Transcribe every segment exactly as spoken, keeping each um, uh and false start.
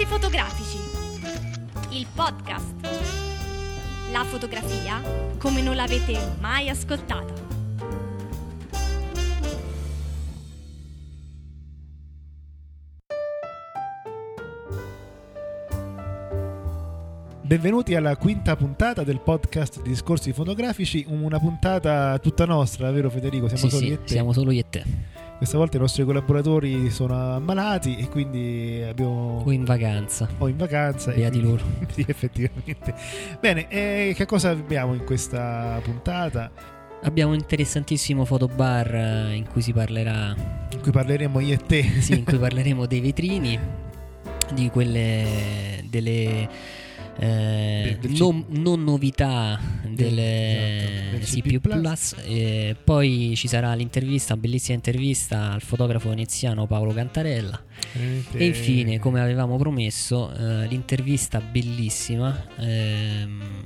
Percorsi fotografici, il podcast. La fotografia come non l'avete mai ascoltata. Benvenuti alla quinta puntata del podcast Discorsi fotografici, una puntata tutta nostra, vero Federico? Siamo sì, solo sì, io e te. Siamo solo io e te. Questa volta i nostri collaboratori sono ammalati e quindi abbiamo... O in vacanza. O in vacanza. Beati e quindi... loro. Sì, effettivamente. Bene, e che cosa abbiamo in questa puntata? Abbiamo un interessantissimo fotobar in cui si parlerà... In cui parleremo io e te. Sì, in cui parleremo dei vetrini, di quelle... delle... Eh, del, del non, non novità delle del, esatto, del C P plus. Eh, poi ci sarà l'intervista, bellissima intervista al fotografo veneziano Paolo Cantarella e, te... e infine, come avevamo promesso, eh, l'intervista bellissima ehm,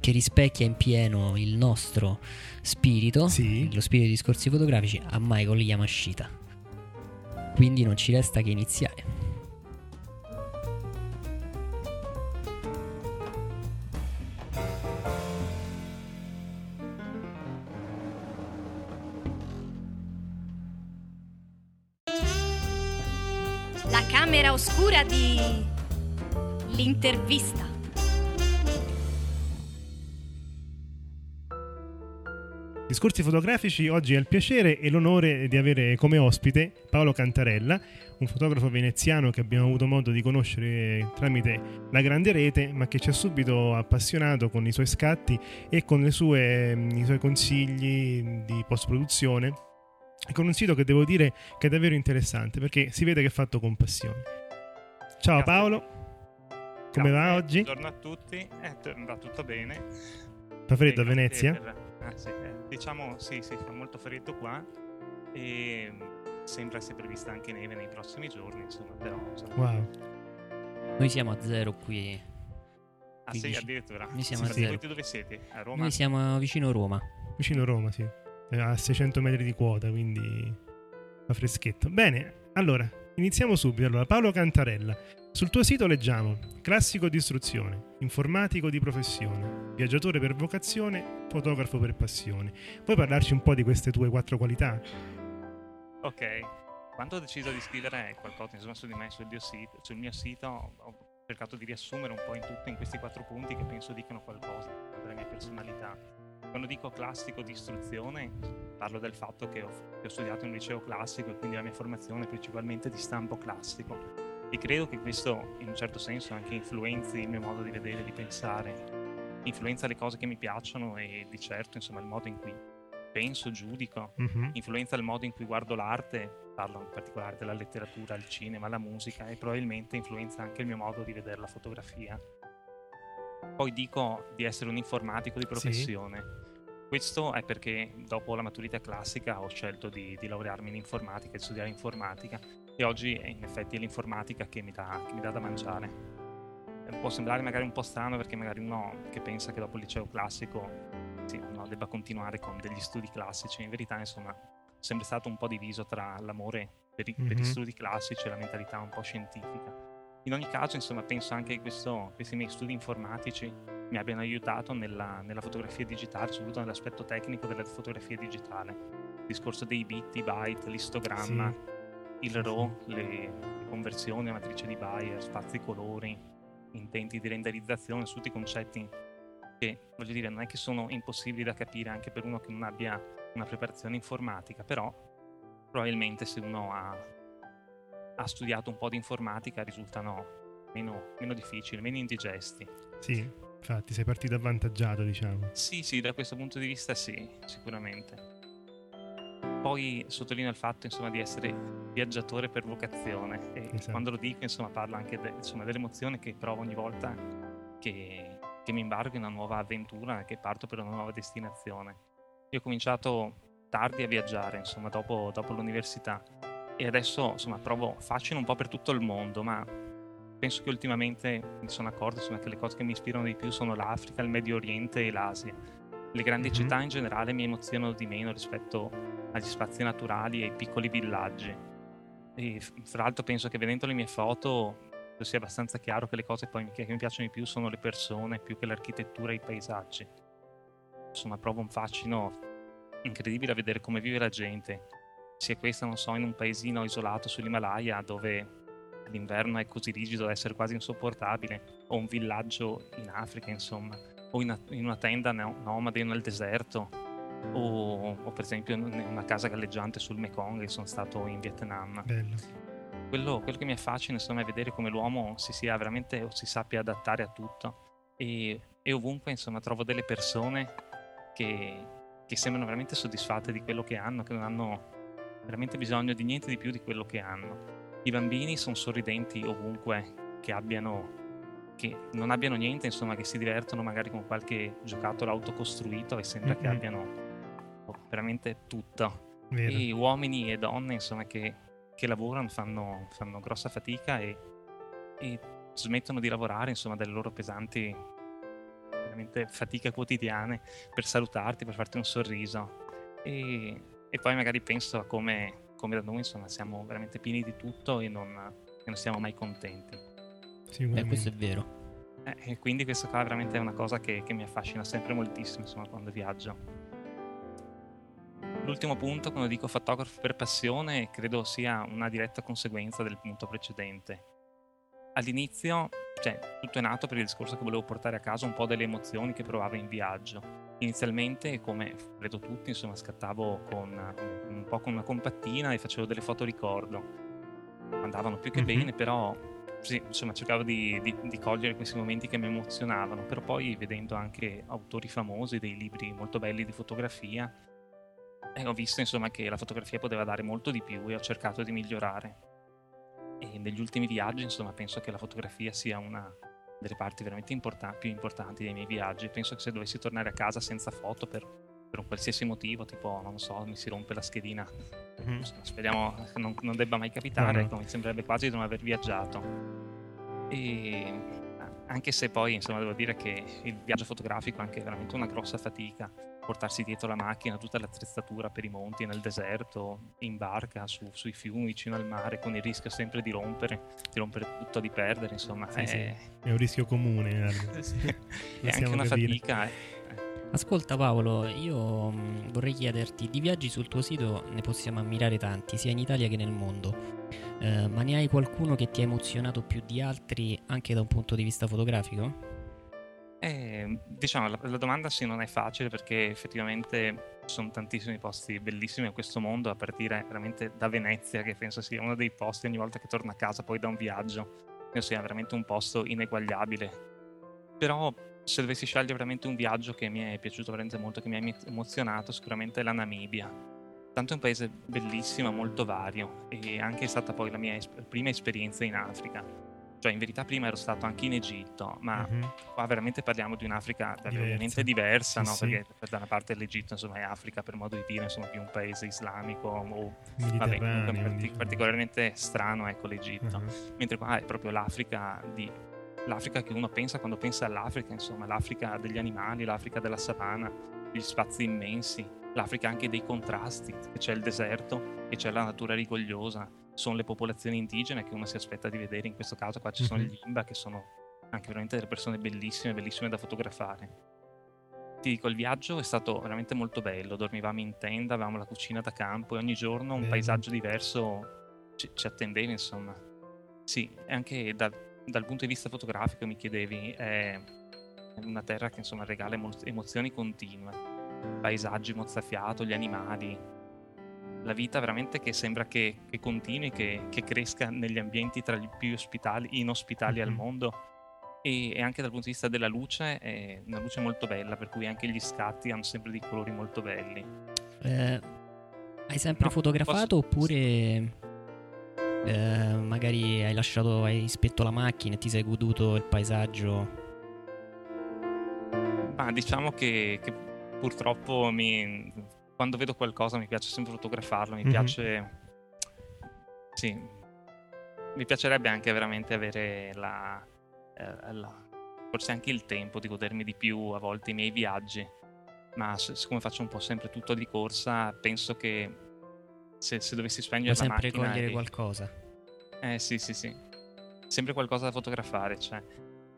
che rispecchia in pieno il nostro spirito, sì. Lo spirito dei discorsi fotografici, a Michael Yamashita. Quindi non ci resta che iniziare. Camera oscura di l'intervista. Discorsi fotografici oggi ha il piacere e l'onore di avere come ospite Paolo Cantarella, un fotografo veneziano che abbiamo avuto modo di conoscere tramite la grande rete, ma che ci ha subito appassionato con i suoi scatti e con le sue, i suoi consigli di post-produzione. Con un sito che devo dire che è davvero interessante, perché si vede che è fatto con passione. Ciao Paolo, come Ciao, va eh, oggi? Buongiorno a tutti, eh, t- va tutto bene. Fa freddo a Venezia? Per... Ah, sì, eh. Diciamo sì, sì, fa molto freddo qua e sembra sia prevista anche neve nei prossimi giorni, insomma, però... Insomma... Wow. Noi siamo a zero qui. Ah sì, addirittura? Noi siamo sì, a sì. zero. Dove siete? A Roma? Noi siamo vicino Roma. Vicino Roma, sì. A seicento metri di quota, quindi fa freschetto. Bene, allora iniziamo subito. Allora, Paolo Cantarella, sul tuo sito leggiamo: classico di istruzione, informatico di professione, viaggiatore per vocazione, fotografo per passione. Puoi parlarci un po' di queste tue quattro qualità? Ok, quando ho deciso di scrivere qualcosa insomma su di me sul mio sito, sul mio sito ho cercato di riassumere un po' in tutto in questi quattro punti che penso dicano qualcosa della mia personalità. Quando dico classico di istruzione parlo del fatto che ho, che ho studiato in un liceo classico e quindi la mia formazione è principalmente di stampo classico e credo che questo in un certo senso anche influenzi il mio modo di vedere, di pensare, influenza le cose che mi piacciono e di certo insomma il modo in cui penso, giudico, mm-hmm. influenza il modo in cui guardo l'arte, parlo in particolare della letteratura, il cinema, la musica e probabilmente influenza anche il mio modo di vedere la fotografia. Poi dico di essere un informatico di professione. Sì. Questo è perché dopo la maturità classica ho scelto di, di laurearmi in informatica e studiare informatica e oggi in effetti è l'informatica che mi dà, che mi dà da mangiare. Può sembrare magari un po' strano perché magari uno che pensa che dopo il liceo classico sì, uno debba continuare con degli studi classici, in verità insomma è sempre stato un po' diviso tra l'amore per, i, mm-hmm. per gli studi classici e la mentalità un po' scientifica. In ogni caso, insomma, penso anche che questo, questi miei studi informatici mi abbiano aiutato nella, nella fotografia digitale, soprattutto nell'aspetto tecnico della fotografia digitale. Il discorso dei bit, i byte, l'istogramma, sì. il RAW, sì. le conversioni a matrice di Bayer, spazi colori, intenti di renderizzazione, sono tutti concetti che, voglio dire, non è che sono impossibili da capire anche per uno che non abbia una preparazione informatica, però probabilmente se uno ha... ha studiato un po' di informatica risultano meno, meno difficili, meno indigesti. Sì, infatti sei partito avvantaggiato, diciamo. Sì, sì, da questo punto di vista sì, sicuramente. Poi sottolineo il fatto, insomma, di essere viaggiatore per vocazione e esatto. quando lo dico, insomma, parlo anche de, insomma, dell'emozione che provo ogni volta che, che mi imbarco in una nuova avventura, che parto per una nuova destinazione. Io ho cominciato tardi a viaggiare, insomma, dopo, dopo l'università. E adesso insomma provo facile un po' per tutto il mondo, ma penso che ultimamente mi sono accorto insomma, che le cose che mi ispirano di più sono l'Africa, il Medio Oriente e l'Asia. Le grandi mm-hmm. città in generale mi emozionano di meno rispetto agli spazi naturali e ai piccoli villaggi. E fra l'altro penso che vedendo le mie foto sia abbastanza chiaro che le cose poi che mi piacciono di più sono le persone più che l'architettura e i paesaggi. Insomma, provo un fascino incredibile a vedere come vive la gente, sia questa, non so, in un paesino isolato sull'Himalaya dove l'inverno è così rigido da essere quasi insopportabile, o un villaggio in Africa, insomma, o in una tenda nomade nel deserto, o, o per esempio in una casa galleggiante sul Mekong, che sono stato in Vietnam. Bello. Quello, quello che mi affascina, insomma, è vedere come l'uomo si sia veramente, si sappia adattare a tutto, e, e ovunque, insomma, trovo delle persone che, che sembrano veramente soddisfatte di quello che hanno, che non hanno veramente bisogno di niente di più di quello che hanno. I bambini sono sorridenti ovunque, che abbiano che non abbiano niente, insomma, che si divertono magari con qualche giocattolo autocostruito e sembra mm-hmm. che abbiano veramente tutto. Vero. E uomini e donne, insomma, che, che lavorano, fanno, fanno grossa fatica e, e smettono di lavorare, insomma, delle loro pesanti veramente fatiche quotidiane per salutarti, per farti un sorriso. E, e poi magari penso a come... come da noi, insomma, siamo veramente pieni di tutto e non, e non siamo mai contenti. Sicuramente. Eh, questo è vero. Eh, e quindi questa qua veramente è una cosa che, che mi affascina sempre moltissimo, insomma, quando viaggio. L'ultimo punto, quando dico fotografo per passione, credo sia una diretta conseguenza del punto precedente. All'inizio, cioè, tutto è nato per il discorso che volevo portare a casa un po' delle emozioni che provavo in viaggio. Inizialmente, come credo tutti, insomma, scattavo con un po' con una compattina e facevo delle foto ricordo. Andavano più che mm-hmm. bene, però sì, insomma, cercavo di, di, di cogliere questi momenti che mi emozionavano. Però poi, vedendo anche autori famosi, dei libri molto belli di fotografia, eh, ho visto, insomma, che la fotografia poteva dare molto di più e ho cercato di migliorare. E negli ultimi viaggi, insomma, penso che la fotografia sia una delle parti veramente importan- più importanti dei miei viaggi. Penso che se dovessi tornare a casa senza foto per, per un qualsiasi motivo, tipo, non so, mi si rompe la schedina, mm-hmm. speriamo che non, non debba mai capitare, mm-hmm. mi sembrerebbe quasi di non aver viaggiato. E anche se poi, insomma, devo dire che il viaggio fotografico è anche veramente una grossa fatica, portarsi dietro la macchina tutta l'attrezzatura per i monti, nel deserto, in barca, su, sui fiumi, vicino al mare, con il rischio sempre di rompere di rompere tutto, di perdere, insomma. Sì, è... Sì. È un rischio comune. Sì. È anche una capire. fatica. Ascolta Paolo, io vorrei chiederti, di viaggi sul tuo sito ne possiamo ammirare tanti, sia in Italia che nel mondo, eh, ma ne hai qualcuno che ti ha emozionato più di altri, anche da un punto di vista fotografico? Eh, diciamo, la, la domanda sì, non è facile, perché effettivamente sono tantissimi posti bellissimi in questo mondo, a partire veramente da Venezia, che penso sia uno dei posti, ogni volta che torno a casa poi da un viaggio, che sia veramente un posto ineguagliabile. Però se dovessi scegliere veramente un viaggio che mi è piaciuto veramente molto, che mi ha emozionato, sicuramente è la Namibia. Tanto è un paese bellissimo, molto vario, e anche è stata poi la mia es- prima esperienza in Africa. Cioè, in verità prima ero stato anche in Egitto, ma mm-hmm. qua veramente parliamo di un'Africa veramente diversa, no? Sì. Perché da una parte l'Egitto, insomma, è Africa per modo di dire, insomma, più un paese islamico o vabbè, partic- particolarmente strano, ecco, l'Egitto. Mm-hmm. Mentre qua è proprio l'Africa di l'Africa che uno pensa quando pensa all'Africa, insomma, l'Africa degli animali, l'Africa della savana, gli spazi immensi, l'Africa anche dei contrasti, che c'è il deserto e c'è la natura rigogliosa. Sono le popolazioni indigene che uno si aspetta di vedere, in questo caso qua ci sono mm-hmm. gli Limba, che sono anche veramente delle persone bellissime, bellissime da fotografare. Ti dico, il viaggio è stato veramente molto bello, dormivamo in tenda, avevamo la cucina da campo e ogni giorno un Bene. paesaggio diverso ci, ci attendeva, insomma. Sì, anche da, dal punto di vista fotografico, mi chiedevi, è una terra che, insomma, regala emozioni continue, paesaggi mozzafiato, gli animali, la vita veramente che sembra che, che continui, che, che cresca negli ambienti tra i più ospitali, inospitali mm-hmm. al mondo, e, e anche dal punto di vista della luce è una luce molto bella, per cui anche gli scatti hanno sempre dei colori molto belli. Eh, hai sempre no, fotografato posso... oppure eh, magari hai lasciato, hai spento la macchina e ti sei goduto il paesaggio? Ma diciamo che, che purtroppo mi... quando vedo qualcosa mi piace sempre fotografarlo, mi mm-hmm. piace, sì, mi piacerebbe anche veramente avere la, eh, la forse anche il tempo di godermi di più a volte i miei viaggi, ma siccome faccio un po' sempre tutto di corsa, penso che se, se dovessi spegnere la macchina, sempre cogliere e... qualcosa. Eh sì sì sì. sempre qualcosa da fotografare, cioè.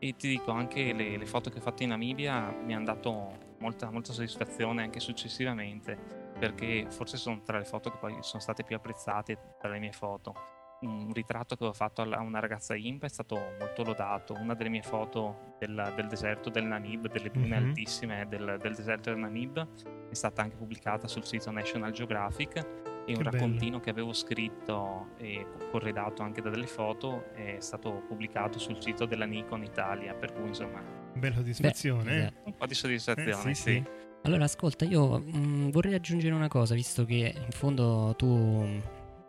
E ti dico, anche le, le foto che ho fatto in Namibia mi hanno dato molta, molta soddisfazione anche successivamente, perché forse sono tra le foto che poi sono state più apprezzate tra le mie foto. Un ritratto che ho fatto a una ragazza Impa è stato molto lodato, una delle mie foto del, del deserto del Namib, delle dune mm-hmm. altissime del, del deserto del Namib, è stata anche pubblicata sul sito National Geographic. E un raccontino che avevo scritto e corredato anche da delle foto è stato pubblicato sul sito della Nikon Italia, per cui insomma bella soddisfazione. Beh, esatto. Un po' di soddisfazione, eh, sì, sì. sì. Allora ascolta, io mh, vorrei aggiungere una cosa, visto che in fondo tu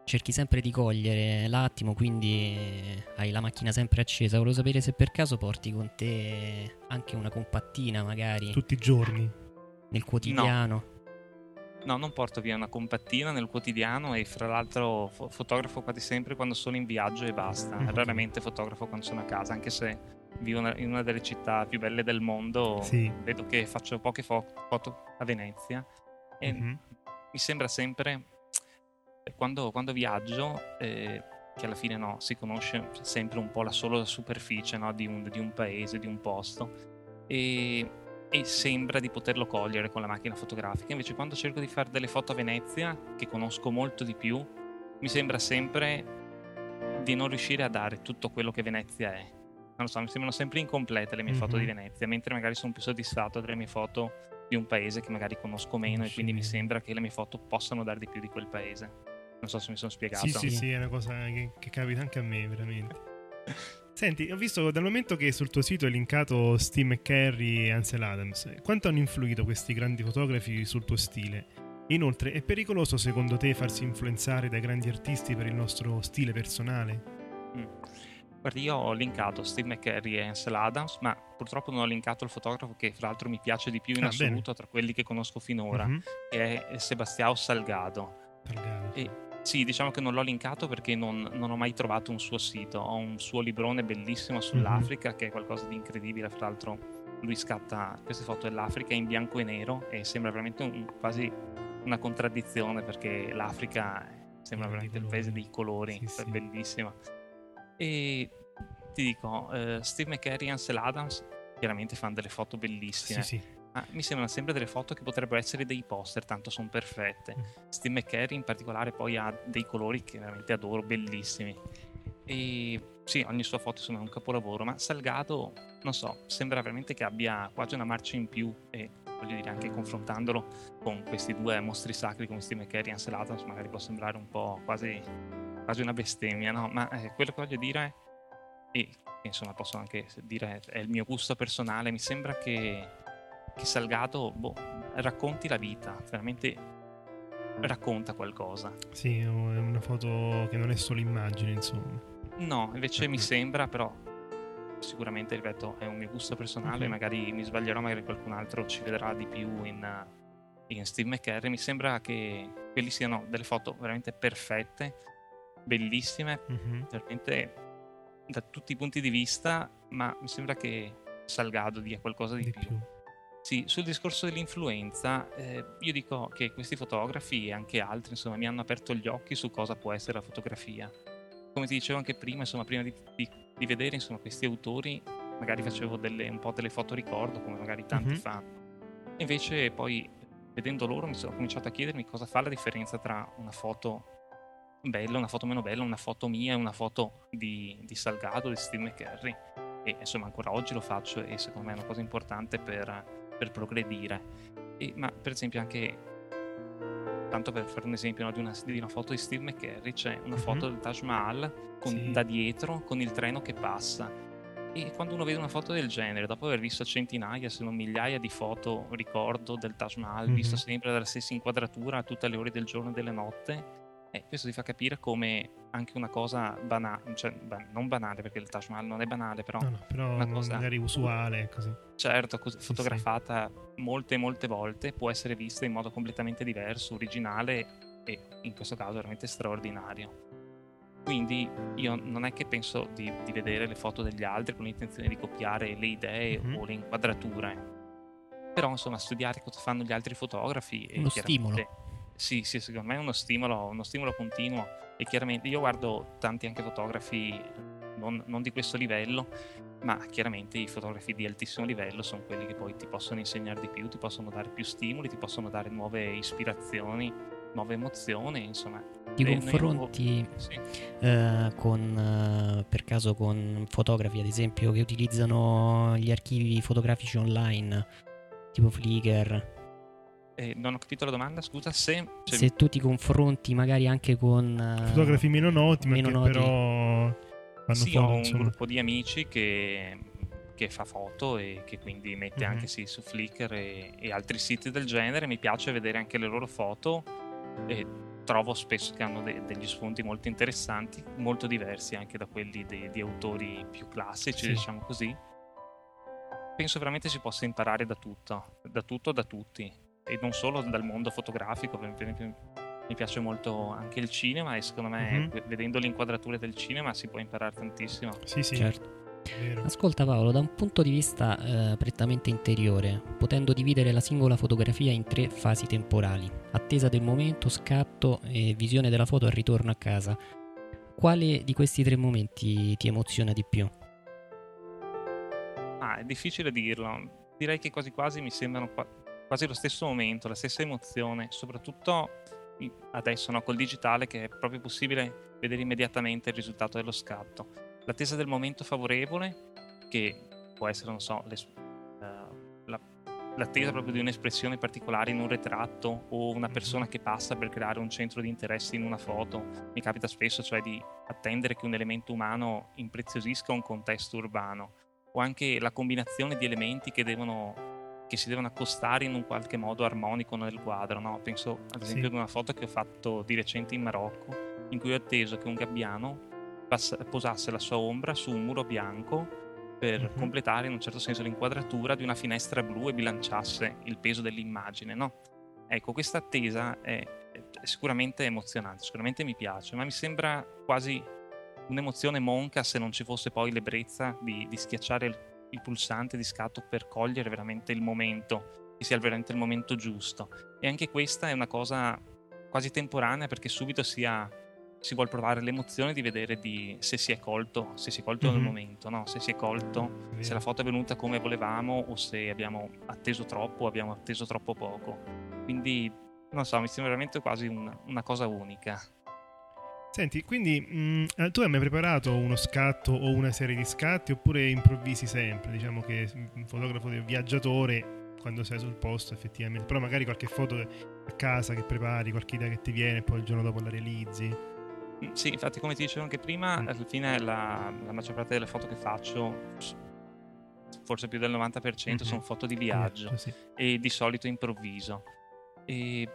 cerchi sempre di cogliere l'attimo, quindi hai la macchina sempre accesa. Volevo sapere se per caso porti con te anche una compattina, magari tutti i giorni nel quotidiano. No. No, non porto via una compattina nel quotidiano, e fra l'altro fo- fotografo quasi sempre quando sono in viaggio e basta. Raramente fotografo quando sono a casa, anche se vivo in una delle città più belle del mondo, sì. Vedo che faccio poche fo- foto a Venezia e mm-hmm. mi sembra sempre, quando, quando viaggio, eh, che alla fine no, si conosce sempre un po' la sola superficie, no, di, un, di un paese, di un posto, e... e sembra di poterlo cogliere con la macchina fotografica. Invece quando cerco di fare delle foto a Venezia, che conosco molto di più, mi sembra sempre di non riuscire a dare tutto quello che Venezia è. Non lo so, mi sembrano sempre incomplete le mie mm-hmm. foto di Venezia, mentre magari sono più soddisfatto delle mie foto di un paese che magari conosco meno, sì. E quindi mi sembra che le mie foto possano dare di più di quel paese. Non so se mi sono spiegato. Sì, sì, sì, è una cosa che, che capita anche a me, veramente. Senti, ho visto dal momento che sul tuo sito è linkato Steve McCurry e Ansel Adams, quanto hanno influito questi grandi fotografi sul tuo stile? Inoltre, è pericoloso secondo te farsi influenzare dai grandi artisti per il nostro stile personale? Mm. Guardi, io ho linkato Steve McCurry e Ansel Adams, ma purtroppo non ho linkato il fotografo che fra l'altro mi piace di più in ah, assoluto bene. Tra quelli che conosco finora, mm-hmm. che è Sebastião Salgado. Salgado. E... Sì, diciamo che non l'ho linkato perché non, non ho mai trovato un suo sito. Ho un suo librone bellissimo sull'Africa mm-hmm. che è qualcosa di incredibile. Fra l'altro lui scatta queste foto dell'Africa in bianco e nero e sembra veramente un, quasi una contraddizione, perché l'Africa sembra eh, veramente il paese dei colori, sì, sì. Bellissima. E ti dico, eh, Steve McCurry e Ansel Adams chiaramente fanno delle foto bellissime, sì, sì. Ah, mi sembrano sempre delle foto che potrebbero essere dei poster, tanto sono perfette. Mm. Steve McCurry in particolare poi ha dei colori che veramente adoro, bellissimi. E sì, ogni sua foto insomma è un capolavoro, ma Salgado, non so, sembra veramente che abbia quasi una marcia in più, e voglio dire anche confrontandolo con questi due mostri sacri come Steve McCurry e Ansel Adams, magari può sembrare un po' quasi, quasi una bestemmia, no? Ma eh, quello che voglio dire è, e insomma posso anche dire è il mio gusto personale, mi sembra che che Salgado, boh, racconti la vita, veramente racconta qualcosa. Sì, è una foto che non è solo immagine, insomma. No, invece uh-huh. mi sembra, però sicuramente, ripeto, è un mio gusto personale, uh-huh. magari mi sbaglierò, magari qualcun altro ci vedrà di più in, in Steve McCurry. Mi sembra che quelli siano delle foto veramente perfette, bellissime, uh-huh. veramente da tutti i punti di vista, ma mi sembra che Salgado dia qualcosa di, di più. più. Sì, sul discorso dell'influenza, eh, io dico che questi fotografi e anche altri, insomma, mi hanno aperto gli occhi su cosa può essere la fotografia. Come ti dicevo anche prima, insomma, prima di, di, di vedere, insomma, questi autori, magari facevo delle, un po' delle foto ricordo, come magari tanti mm-hmm. fanno. Invece poi, vedendo loro, mi sono cominciato a chiedermi cosa fa la differenza tra una foto bella, una foto meno bella, una foto mia e una foto di, di Salgado, di Steve McCurry. E insomma, ancora oggi lo faccio e secondo me è una cosa importante per... per progredire. E, ma per esempio anche, tanto per fare un esempio, no, di, una, di una foto di Steve McCurry, c'è una mm-hmm. foto del Taj Mahal con, sì. da dietro con il treno che passa, e quando uno vede una foto del genere, dopo aver visto centinaia se non migliaia di foto ricordo del Taj Mahal, mm-hmm. visto sempre dalla stessa inquadratura a tutte le ore del giorno e delle notte, eh, questo ti fa capire come anche una cosa banale, cioè, beh, non banale perché il Taj Mahal non è banale, però, no, no, però una cosa magari usuale, così. Certo, cos- sì, fotografata sì. molte molte volte può essere vista in modo completamente diverso, originale e in questo caso veramente straordinario. Quindi io non è che penso di, di vedere le foto degli altri con l'intenzione di copiare le idee mm-hmm. o le inquadrature, però insomma studiare cosa fanno gli altri fotografi è uno stimolo. Sì, sì, secondo me è uno stimolo, uno stimolo continuo. E chiaramente io guardo tanti anche fotografi non, non di questo livello, ma chiaramente i fotografi di altissimo livello sono quelli che poi ti possono insegnare di più, ti possono dare più stimoli, ti possono dare nuove ispirazioni, nuove emozioni, insomma. Ti confronti sì. eh, con eh, per caso con fotografi ad esempio che utilizzano gli archivi fotografici online tipo Flickr? Eh, non ho capito la domanda, scusa. Se, se... se tu ti confronti magari anche con uh, fotografi meno noti, ma meno che noti. Però fanno sì, foto, ho un gruppo di amici che, che fa foto e che quindi mette mm-hmm. anche sì, su Flickr e, e altri siti del genere. Mi piace vedere anche le loro foto e trovo spesso che hanno de- degli spunti molto interessanti, molto diversi anche da quelli de- di autori più classici, sì. diciamo così. Penso veramente si possa imparare da tutto, da tutto, da tutti. E non solo dal mondo fotografico, per esempio, mi piace molto anche il cinema e secondo me mm-hmm. vedendo le inquadrature del cinema si può imparare tantissimo. Sì, sì, certo. Vero. Ascolta Paolo, da un punto di vista eh, prettamente interiore, potendo dividere la singola fotografia in tre fasi temporali, attesa del momento, scatto e visione della foto al ritorno a casa, quale di questi tre momenti ti emoziona di più? Ah, è difficile dirlo, direi che quasi quasi mi sembrano qua- quasi lo stesso momento, la stessa emozione, soprattutto adesso no, col digitale che è proprio possibile vedere immediatamente il risultato dello scatto. L'attesa del momento favorevole, che può essere, non so, le, uh, la, l'attesa proprio di un'espressione particolare in un ritratto o una persona che passa per creare un centro di interesse in una foto. Mi capita spesso, cioè, di attendere che un elemento umano impreziosisca un contesto urbano, o anche la combinazione di elementi che devono... che si devono accostare in un qualche modo armonico nel quadro, no? Penso ad esempio sì. ad una foto che ho fatto di recente in Marocco, in cui ho atteso che un gabbiano pass- posasse la sua ombra su un muro bianco per mm-hmm. completare in un certo senso l'inquadratura di una finestra blu e bilanciasse il peso dell'immagine, no? Ecco, questa attesa è, è sicuramente emozionante, sicuramente mi piace, ma mi sembra quasi un'emozione monca se non ci fosse poi l'ebbrezza di, di schiacciare il il pulsante di scatto per cogliere veramente il momento, che sia veramente il momento giusto. E anche questa è una cosa quasi temporanea, perché subito si ha, si vuol provare l'emozione di vedere di se si è colto, se si è colto mm-hmm. nel momento, no? Se si è colto, mm-hmm. se la foto è venuta come volevamo o se abbiamo atteso troppo o abbiamo atteso troppo poco. Quindi, non so, mi sembra veramente quasi una, una cosa unica. Senti, quindi mh, tu hai mai preparato uno scatto o una serie di scatti oppure improvvisi sempre? Diciamo che un fotografo di viaggiatore quando sei sul posto effettivamente, però magari qualche foto a casa che prepari, qualche idea che ti viene e poi il giorno dopo la realizzi. Sì, infatti come ti dicevo anche prima, mm. alla fine la, la maggior parte delle foto che faccio, forse più del novanta per cento, mm-hmm. sono foto di viaggio, viaggio sì. e di solito improvviso. E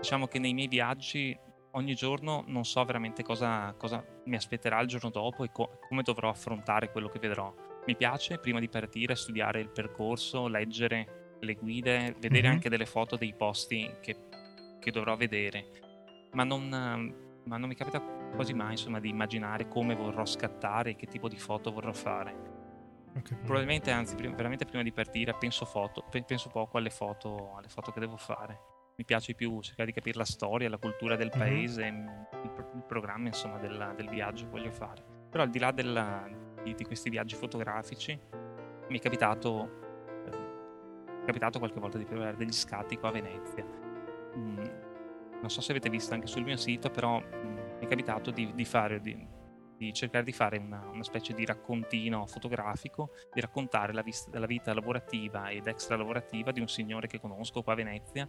diciamo che nei miei viaggi ogni giorno non so veramente cosa, cosa mi aspetterà il giorno dopo e co- come dovrò affrontare quello che vedrò. Mi piace, prima di partire, studiare il percorso, leggere le guide, vedere mm-hmm. anche delle foto dei posti che, che dovrò vedere. Ma non, ma non mi capita quasi mai, insomma, di immaginare come vorrò scattare e che tipo di foto vorrò fare. Okay. Probabilmente, anzi, prima, veramente prima di partire penso, foto, penso poco alle foto, alle foto che devo fare. Mi piace più cercare di capire la storia, la cultura del paese, uh-huh. il, pro- il programma insomma della, del viaggio che voglio fare. Però al di là della, di, di questi viaggi fotografici mi è capitato, eh, è capitato qualche volta di provare degli scatti qua a Venezia. Mm, non so se avete visto anche sul mio sito, però mm, mi è capitato di, di, fare, di, di cercare di fare una, una specie di raccontino fotografico, di raccontare la, vis- la vita lavorativa ed extra lavorativa di un signore che conosco qua a Venezia,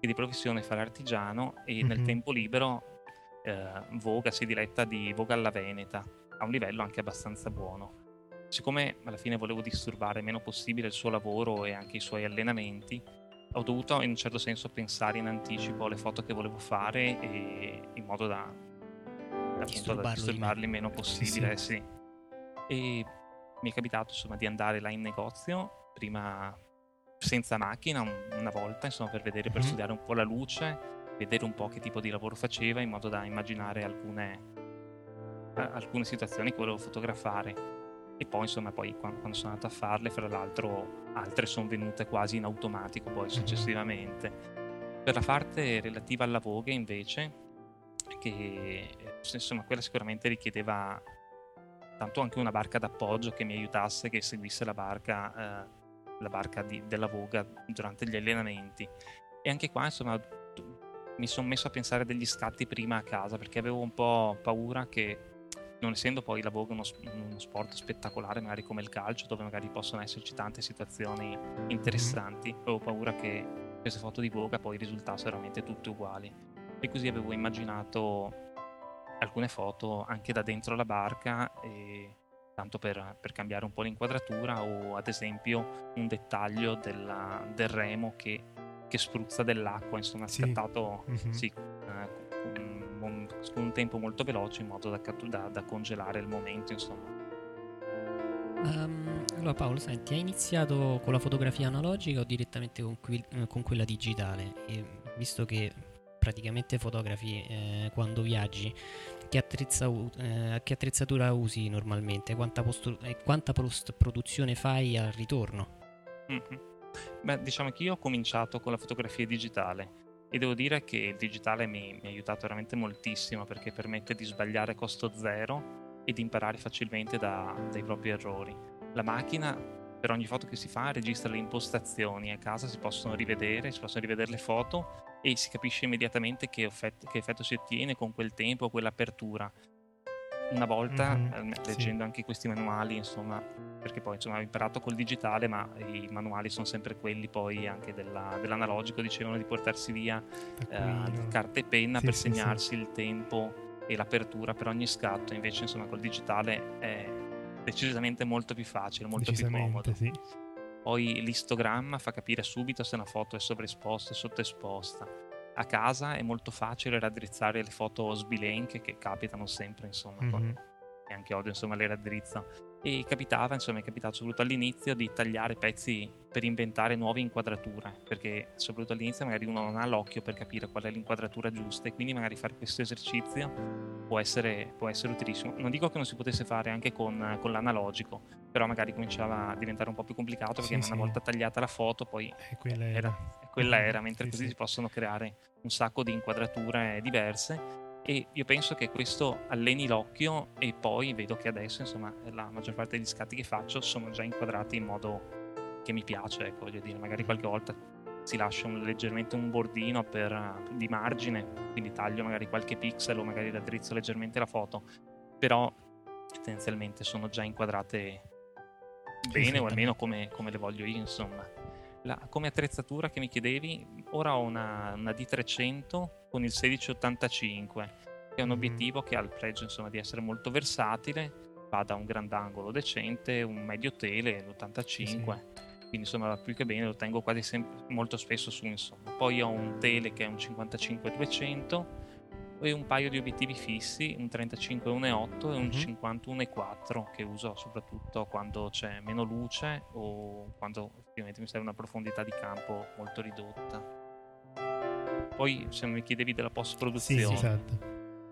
che di professione fa l'artigiano e mm-hmm. nel tempo libero eh, voga, si diletta di voga alla veneta a un livello anche abbastanza buono. Siccome alla fine volevo disturbare meno possibile il suo lavoro e anche i suoi allenamenti, ho dovuto in un certo senso pensare in anticipo alle foto che volevo fare e in modo da, da, disturbarli, da disturbarli meno possibile. Sì, sì. Sì. E mi è capitato insomma di andare là in negozio prima, senza macchina una volta, insomma, per vedere, per studiare un po' la luce, vedere un po' che tipo di lavoro faceva, in modo da immaginare alcune alcune situazioni che volevo fotografare. E poi insomma poi quando sono andato a farle, fra l'altro, altre sono venute quasi in automatico poi successivamente. Per la parte relativa alla voga invece, che insomma quella sicuramente richiedeva tanto anche una barca d'appoggio che mi aiutasse, che seguisse la barca, eh, la barca di, della voga durante gli allenamenti. E anche qua, insomma, t- mi sono messo a pensare degli scatti prima a casa, perché avevo un po' paura che, non essendo poi la voga uno, uno sport spettacolare magari come il calcio, dove magari possono esserci tante situazioni interessanti, avevo paura che queste foto di voga poi risultassero veramente tutte uguali, e così avevo immaginato alcune foto anche da dentro la barca, e tanto per, per cambiare un po' l'inquadratura, o ad esempio un dettaglio della, del remo che, che spruzza dell'acqua, insomma sì. scattato mm-hmm. sì, eh, con un tempo molto veloce, in modo da, da, da congelare il momento, insomma. Um, allora Paolo, senti, hai iniziato con la fotografia analogica o direttamente con, qui, con quella digitale? E visto che praticamente fotografi eh, quando viaggi, che, attrezza, eh, che attrezzatura usi normalmente? Quanta, postu- eh, quanta post-produzione fai al ritorno? Mm-hmm. Beh, diciamo che io ho cominciato con la fotografia digitale, e devo dire che il digitale mi, mi ha aiutato veramente moltissimo, perché permette di sbagliare a costo zero e di imparare facilmente da, dai propri errori. La macchina, per ogni foto che si fa, registra le impostazioni, a casa si possono rivedere, si possono rivedere le foto e si capisce immediatamente che, effett- che effetto si ottiene con quel tempo o quell'apertura. Una volta, mm-hmm, leggendo sì. anche questi manuali, insomma, perché poi insomma, ho imparato col digitale, ma i manuali sono sempre quelli poi anche della, dell'analogico, dicevano di portarsi via eh, carta e penna sì, per sì, segnarsi sì. il tempo e l'apertura per ogni scatto, invece insomma col digitale è decisamente molto più facile, molto più comodo. Sì. Poi l'istogramma fa capire subito se una foto è sovraesposta e sottoesposta. A casa è molto facile raddrizzare le foto sbilenche che capitano sempre, insomma, mm-hmm. con, e anche oggi insomma le raddrizza, e capitava, insomma, è capitato soprattutto all'inizio di tagliare pezzi per inventare nuove inquadrature, perché soprattutto all'inizio magari uno non ha l'occhio per capire qual è l'inquadratura giusta, e quindi magari fare questo esercizio può essere, può essere utilissimo. Non dico che non si potesse fare anche con, con l'analogico, però magari cominciava a diventare un po' più complicato, perché sì, una sì. volta tagliata la foto poi eh, quella era, era, quella era mentre sì, così sì. si possono creare un sacco di inquadrature diverse. E io penso che questo alleni l'occhio, e poi vedo che adesso insomma la maggior parte degli scatti che faccio sono già inquadrati in modo che mi piace, ecco, voglio dire, magari qualche volta si lascia un, leggermente un bordino per, di margine, quindi taglio magari qualche pixel o magari raddrizzo leggermente la foto, però tendenzialmente sono già inquadrate bene, o almeno come, come le voglio io, insomma. La, come attrezzatura che mi chiedevi, ora ho una, una D trecento con il sedici ottantacinque, che è un obiettivo che ha il pregio insomma di essere molto versatile, va da un grandangolo decente, un medio tele, l'ottantacinque, sì, sì. quindi insomma va più che bene, lo tengo quasi sempre, molto spesso su, insomma. Poi ho un tele che è un cinquantacinque duecento e un paio di obiettivi fissi, un trentacinque uno otto e un cinquantuno quattro, che uso soprattutto quando c'è meno luce o quando effettivamente mi serve una profondità di campo molto ridotta. Poi se mi chiedevi della post-produzione, sì, sì, esatto.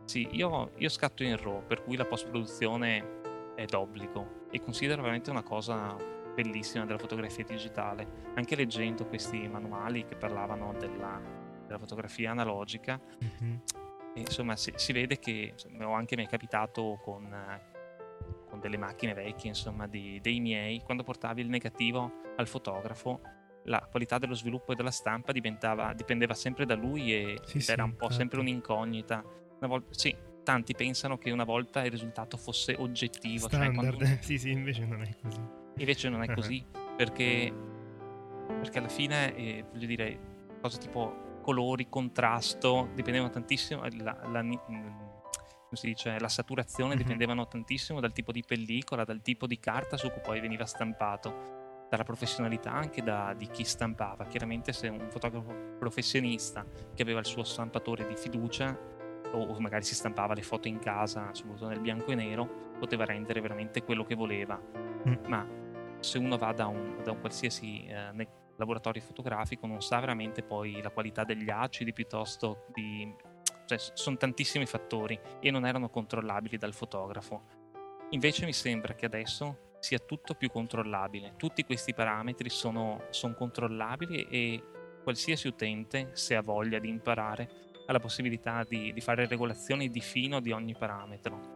sì io, io scatto in RAW, per cui la post-produzione è d'obbligo, e considero veramente una cosa bellissima della fotografia digitale. Anche leggendo questi manuali che parlavano della, della fotografia analogica, mm-hmm. e, insomma si, si vede che insomma, anche mi è capitato con, con delle macchine vecchie, insomma di, dei miei, quando portavi il negativo al fotografo, la qualità dello sviluppo e della stampa diventava, dipendeva sempre da lui, e sì, era sì, un po' certo. sempre un'incognita. Una volta, sì, tanti pensano che una volta il risultato fosse oggettivo, cioè quando... sì, sì, invece non è così. Invece non è così, perché, perché alla fine, eh, voglio dire, cose tipo colori, contrasto, dipendevano tantissimo, la, la, come si dice, la saturazione mm-hmm. dipendevano tantissimo dal tipo di pellicola, dal tipo di carta su cui poi veniva stampato, dalla professionalità anche da, di chi stampava. Chiaramente se un fotografo professionista che aveva il suo stampatore di fiducia, o, o magari si stampava le foto in casa soprattutto nel bianco e nero, poteva rendere veramente quello che voleva, mm. ma se uno va da un, da un qualsiasi eh, ne- laboratorio fotografico non sa veramente poi la qualità degli acidi, piuttosto di, cioè sono tantissimi fattori e non erano controllabili dal fotografo. Invece mi sembra che adesso sia tutto più controllabile, tutti questi parametri sono, sono controllabili, e qualsiasi utente, se ha voglia di imparare, ha la possibilità di, di fare regolazioni di fino di ogni parametro.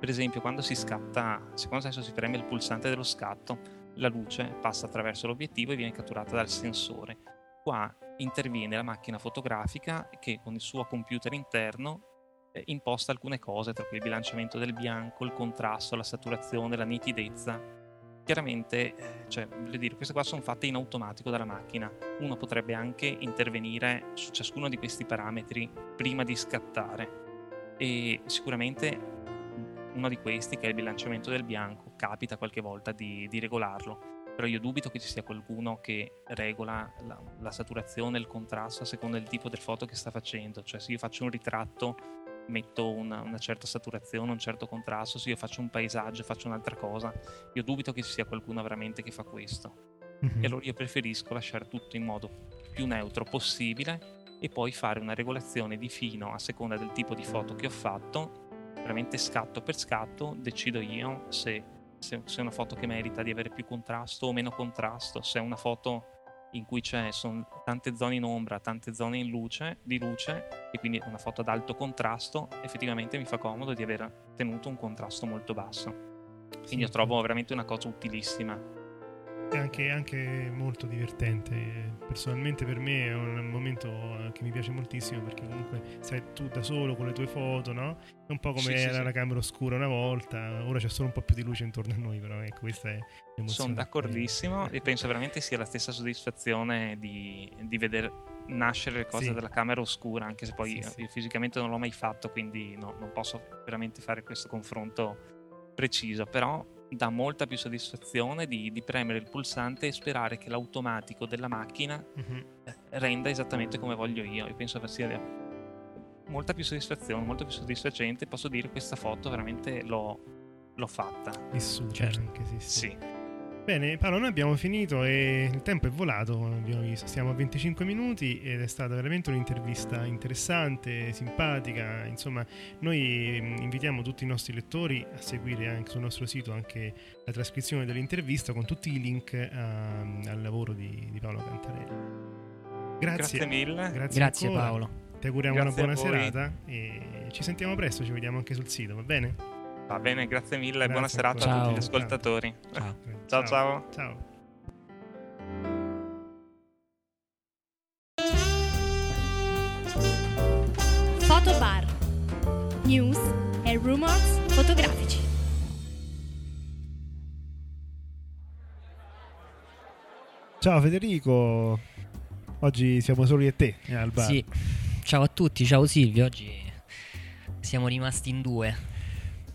Per esempio, quando si scatta, se quando adesso si preme il pulsante dello scatto, la luce passa attraverso l'obiettivo e viene catturata dal sensore. Qua interviene la macchina fotografica che con il suo computer interno eh, imposta alcune cose, tra cui il bilanciamento del bianco, il contrasto, la saturazione, la nitidezza. Chiaramente, eh, cioè, voglio dire, queste qua sono fatte in automatico dalla macchina. Uno potrebbe anche intervenire su ciascuno di questi parametri prima di scattare, e sicuramente uno di questi, che è il bilanciamento del bianco, capita qualche volta di, di regolarlo, però io dubito che ci sia qualcuno che regola la, la saturazione e il contrasto a seconda del tipo del foto che sta facendo. Cioè, se io faccio un ritratto metto una, una certa saturazione, un certo contrasto, se io faccio un paesaggio faccio un'altra cosa. Io dubito che ci sia qualcuno veramente che fa questo. Mm-hmm. E allora io preferisco lasciare tutto in modo più neutro possibile e poi fare una regolazione di fino a seconda del tipo di foto che ho fatto. Veramente scatto per scatto decido io se, se, se è una foto che merita di avere più contrasto o meno contrasto, se è una foto in cui c'è sono tante zone in ombra, tante zone in luce, di luce, e quindi una foto ad alto contrasto, effettivamente mi fa comodo di aver tenuto un contrasto molto basso. Quindi sì, io trovo veramente una cosa utilissima. È anche, anche molto divertente. Personalmente per me è un momento che mi piace moltissimo, perché comunque sei tu da solo con le tue foto, no? È un po' come sì, era sì, la sì. camera oscura una volta, ora c'è solo un po' più di luce intorno a noi, però ecco, questa è l'emozione. Sono d'accordissimo e penso veramente sia la stessa soddisfazione di, di vedere nascere le cose sì. dalla camera oscura, anche se poi sì, io, sì. io fisicamente non l'ho mai fatto, quindi no, non posso veramente fare questo confronto preciso, però dà molta più soddisfazione di, di premere il pulsante e sperare che l'automatico della macchina mm-hmm. renda esattamente come voglio io. Io penso che sia molta più soddisfazione, molto più soddisfacente. Posso dire questa foto veramente l'ho, l'ho fatta. Vissuta, certo. Anche, sì, sì. sì. Bene, Paolo, noi abbiamo finito e il tempo è volato, abbiamo visto. Siamo a venticinque minuti ed è stata veramente un'intervista interessante, simpatica. Insomma, noi invitiamo tutti i nostri lettori a seguire anche sul nostro sito anche la trascrizione dell'intervista con tutti i link a, al lavoro di, di Paolo Cantarella. Grazie, grazie mille. Grazie, grazie Paolo. Ti auguriamo grazie una buona serata e ci sentiamo presto, ci vediamo anche sul sito, va bene? Va bene, grazie mille, grazie, buona serata ciao, a tutti gli ascoltatori. Ciao ciao. Ciao. Ciao. Fotobar. News e rumors fotografici. Ciao Federico. Oggi siamo solo io e te al bar. Sì. Ciao a tutti, ciao Silvio. Oggi siamo rimasti in due.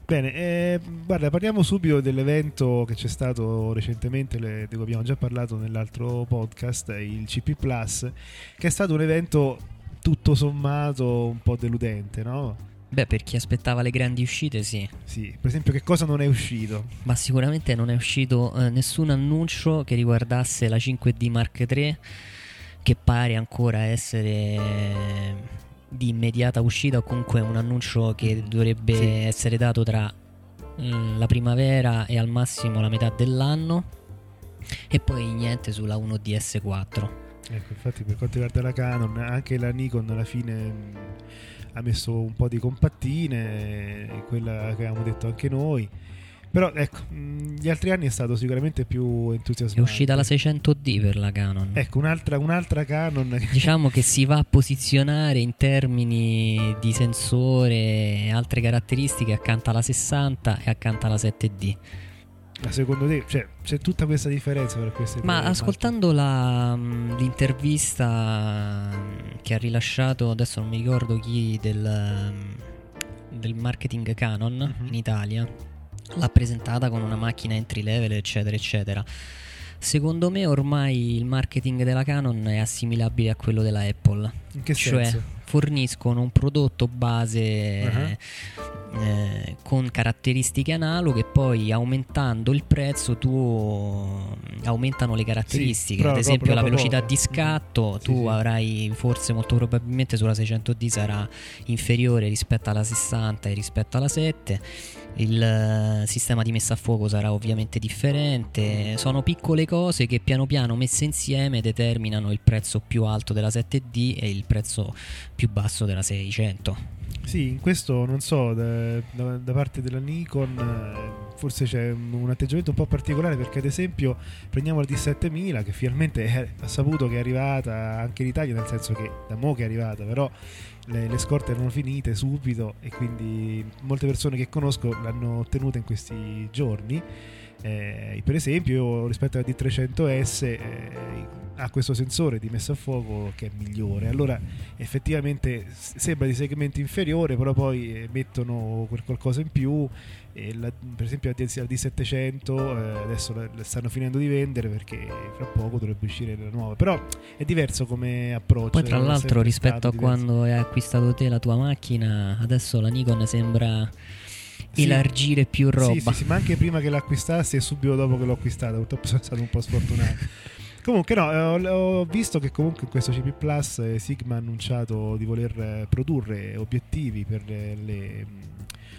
Bene, eh, guarda, parliamo subito dell'evento che c'è stato recentemente, le, di cui abbiamo già parlato nell'altro podcast, il C P plus, che è stato un evento tutto sommato un po' deludente, no? Beh, per chi aspettava le grandi uscite, sì. Sì, per esempio che cosa non è uscito? Ma sicuramente non è uscito eh, nessun annuncio che riguardasse la cinque D Mark tre, che pare ancora essere di immediata uscita, o comunque un annuncio che dovrebbe sì. essere dato tra mh, la primavera e al massimo la metà dell'anno, e poi niente sulla uno D S quattro. Ecco, infatti per quanto riguarda la Canon, anche la Nikon alla fine mh, ha messo un po' di compattine, quella che avevamo detto anche noi, però ecco, mh, gli altri anni è stato sicuramente più entusiasmante. È uscita la seicento D per la Canon, ecco un'altra, un'altra Canon, diciamo, che si va a posizionare in termini di sensore e altre caratteristiche accanto alla sessanta e accanto alla sette D. Ma secondo te, cioè, c'è tutta questa differenza per queste? Ma ascoltando la, l'intervista che ha rilasciato, adesso non mi ricordo chi, del, del marketing Canon mm-hmm. in Italia, l'ha presentata con una macchina entry level, eccetera eccetera. Secondo me ormai il marketing della Canon è assimilabile a quello della Apple. In che cioè, senso? Forniscono un prodotto base uh-huh. eh, con caratteristiche analoghe, poi aumentando il prezzo tu aumentano le caratteristiche, sì, ad esempio la velocità poco. Di scatto sì, tu sì. avrai forse molto probabilmente sulla seicento D sarà inferiore rispetto alla sessanta e rispetto alla sette. Il sistema di messa a fuoco sarà ovviamente differente. Sono piccole cose che piano piano messe insieme determinano il prezzo più alto della sette D e il prezzo più basso della seicento. Sì, in questo non so, da, da, da parte della Nikon forse c'è un atteggiamento un po' particolare, perché ad esempio prendiamo la D settemila che finalmente è, ha saputo che è arrivata anche in Italia, nel senso che da mo' che è arrivata, però le, le scorte erano finite subito e quindi molte persone che conosco l'hanno ottenuta in questi giorni. Eh, per esempio io, rispetto alla D trecento S eh, ha questo sensore di messa a fuoco che è migliore, allora effettivamente sembra di segmento inferiore, però poi mettono quel qualcosa in più. E la, per esempio la D settecento eh, adesso la, la stanno finendo di vendere perché fra poco dovrebbe uscire la nuova, però è diverso come approccio. Poi tra l'altro rispetto a diverso. Quando hai acquistato te la tua macchina, adesso la Nikon sembra elargire sì, più roba. Sì, sì, sì, ma anche prima che l'acquistassi e subito dopo che l'ho acquistata, purtroppo sono stato un po' sfortunato. Comunque no, ho, ho visto che comunque in questo C P plus eh, Sigma ha annunciato di voler eh, produrre obiettivi per eh, le,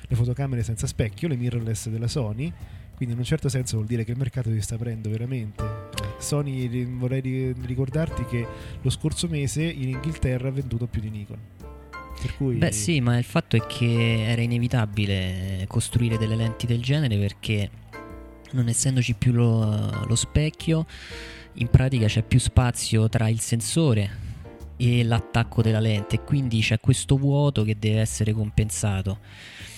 le fotocamere senza specchio, le mirrorless della Sony, quindi in un certo senso vuol dire che il mercato si sta aprendo veramente. Sony, vorrei ricordarti che lo scorso mese in Inghilterra ha venduto più di Nikon. Per cui... Beh sì, ma il fatto è che era inevitabile costruire delle lenti del genere, perché non essendoci più lo, lo specchio, in pratica c'è più spazio tra il sensore e l'attacco della lente, quindi c'è questo vuoto che deve essere compensato,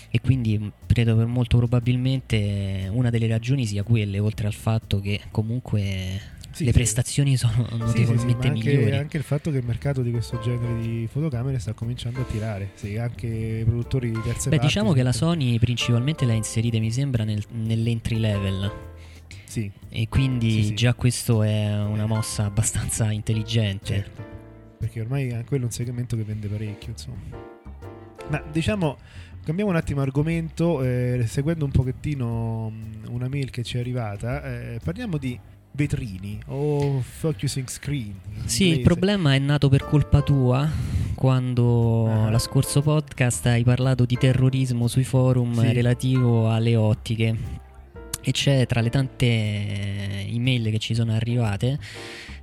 e quindi credo per molto probabilmente una delle ragioni sia quelle, oltre al fatto che comunque... Sì, le prestazioni sono notevolmente sì, sì, sì, migliori. Anche, anche il fatto che il mercato di questo genere di fotocamere sta cominciando a tirare, sì, anche i produttori di terze Beh, parti. Diciamo che la Sony principalmente l'ha inserita, mi sembra, nel, nell'entry level. Sì. E quindi sì, sì. già questo è una mossa abbastanza intelligente. Certo. Perché ormai anche quello è un segmento che vende parecchio, insomma. Ma diciamo, cambiamo un attimo argomento, eh, seguendo un pochettino una mail che ci è arrivata, eh, parliamo di vetrini o focusing screen. Sì, il problema è nato per colpa tua quando ah. la scorso podcast hai parlato di terrorismo sui forum sì. relativo alle ottiche, e c'è tra le tante email che ci sono arrivate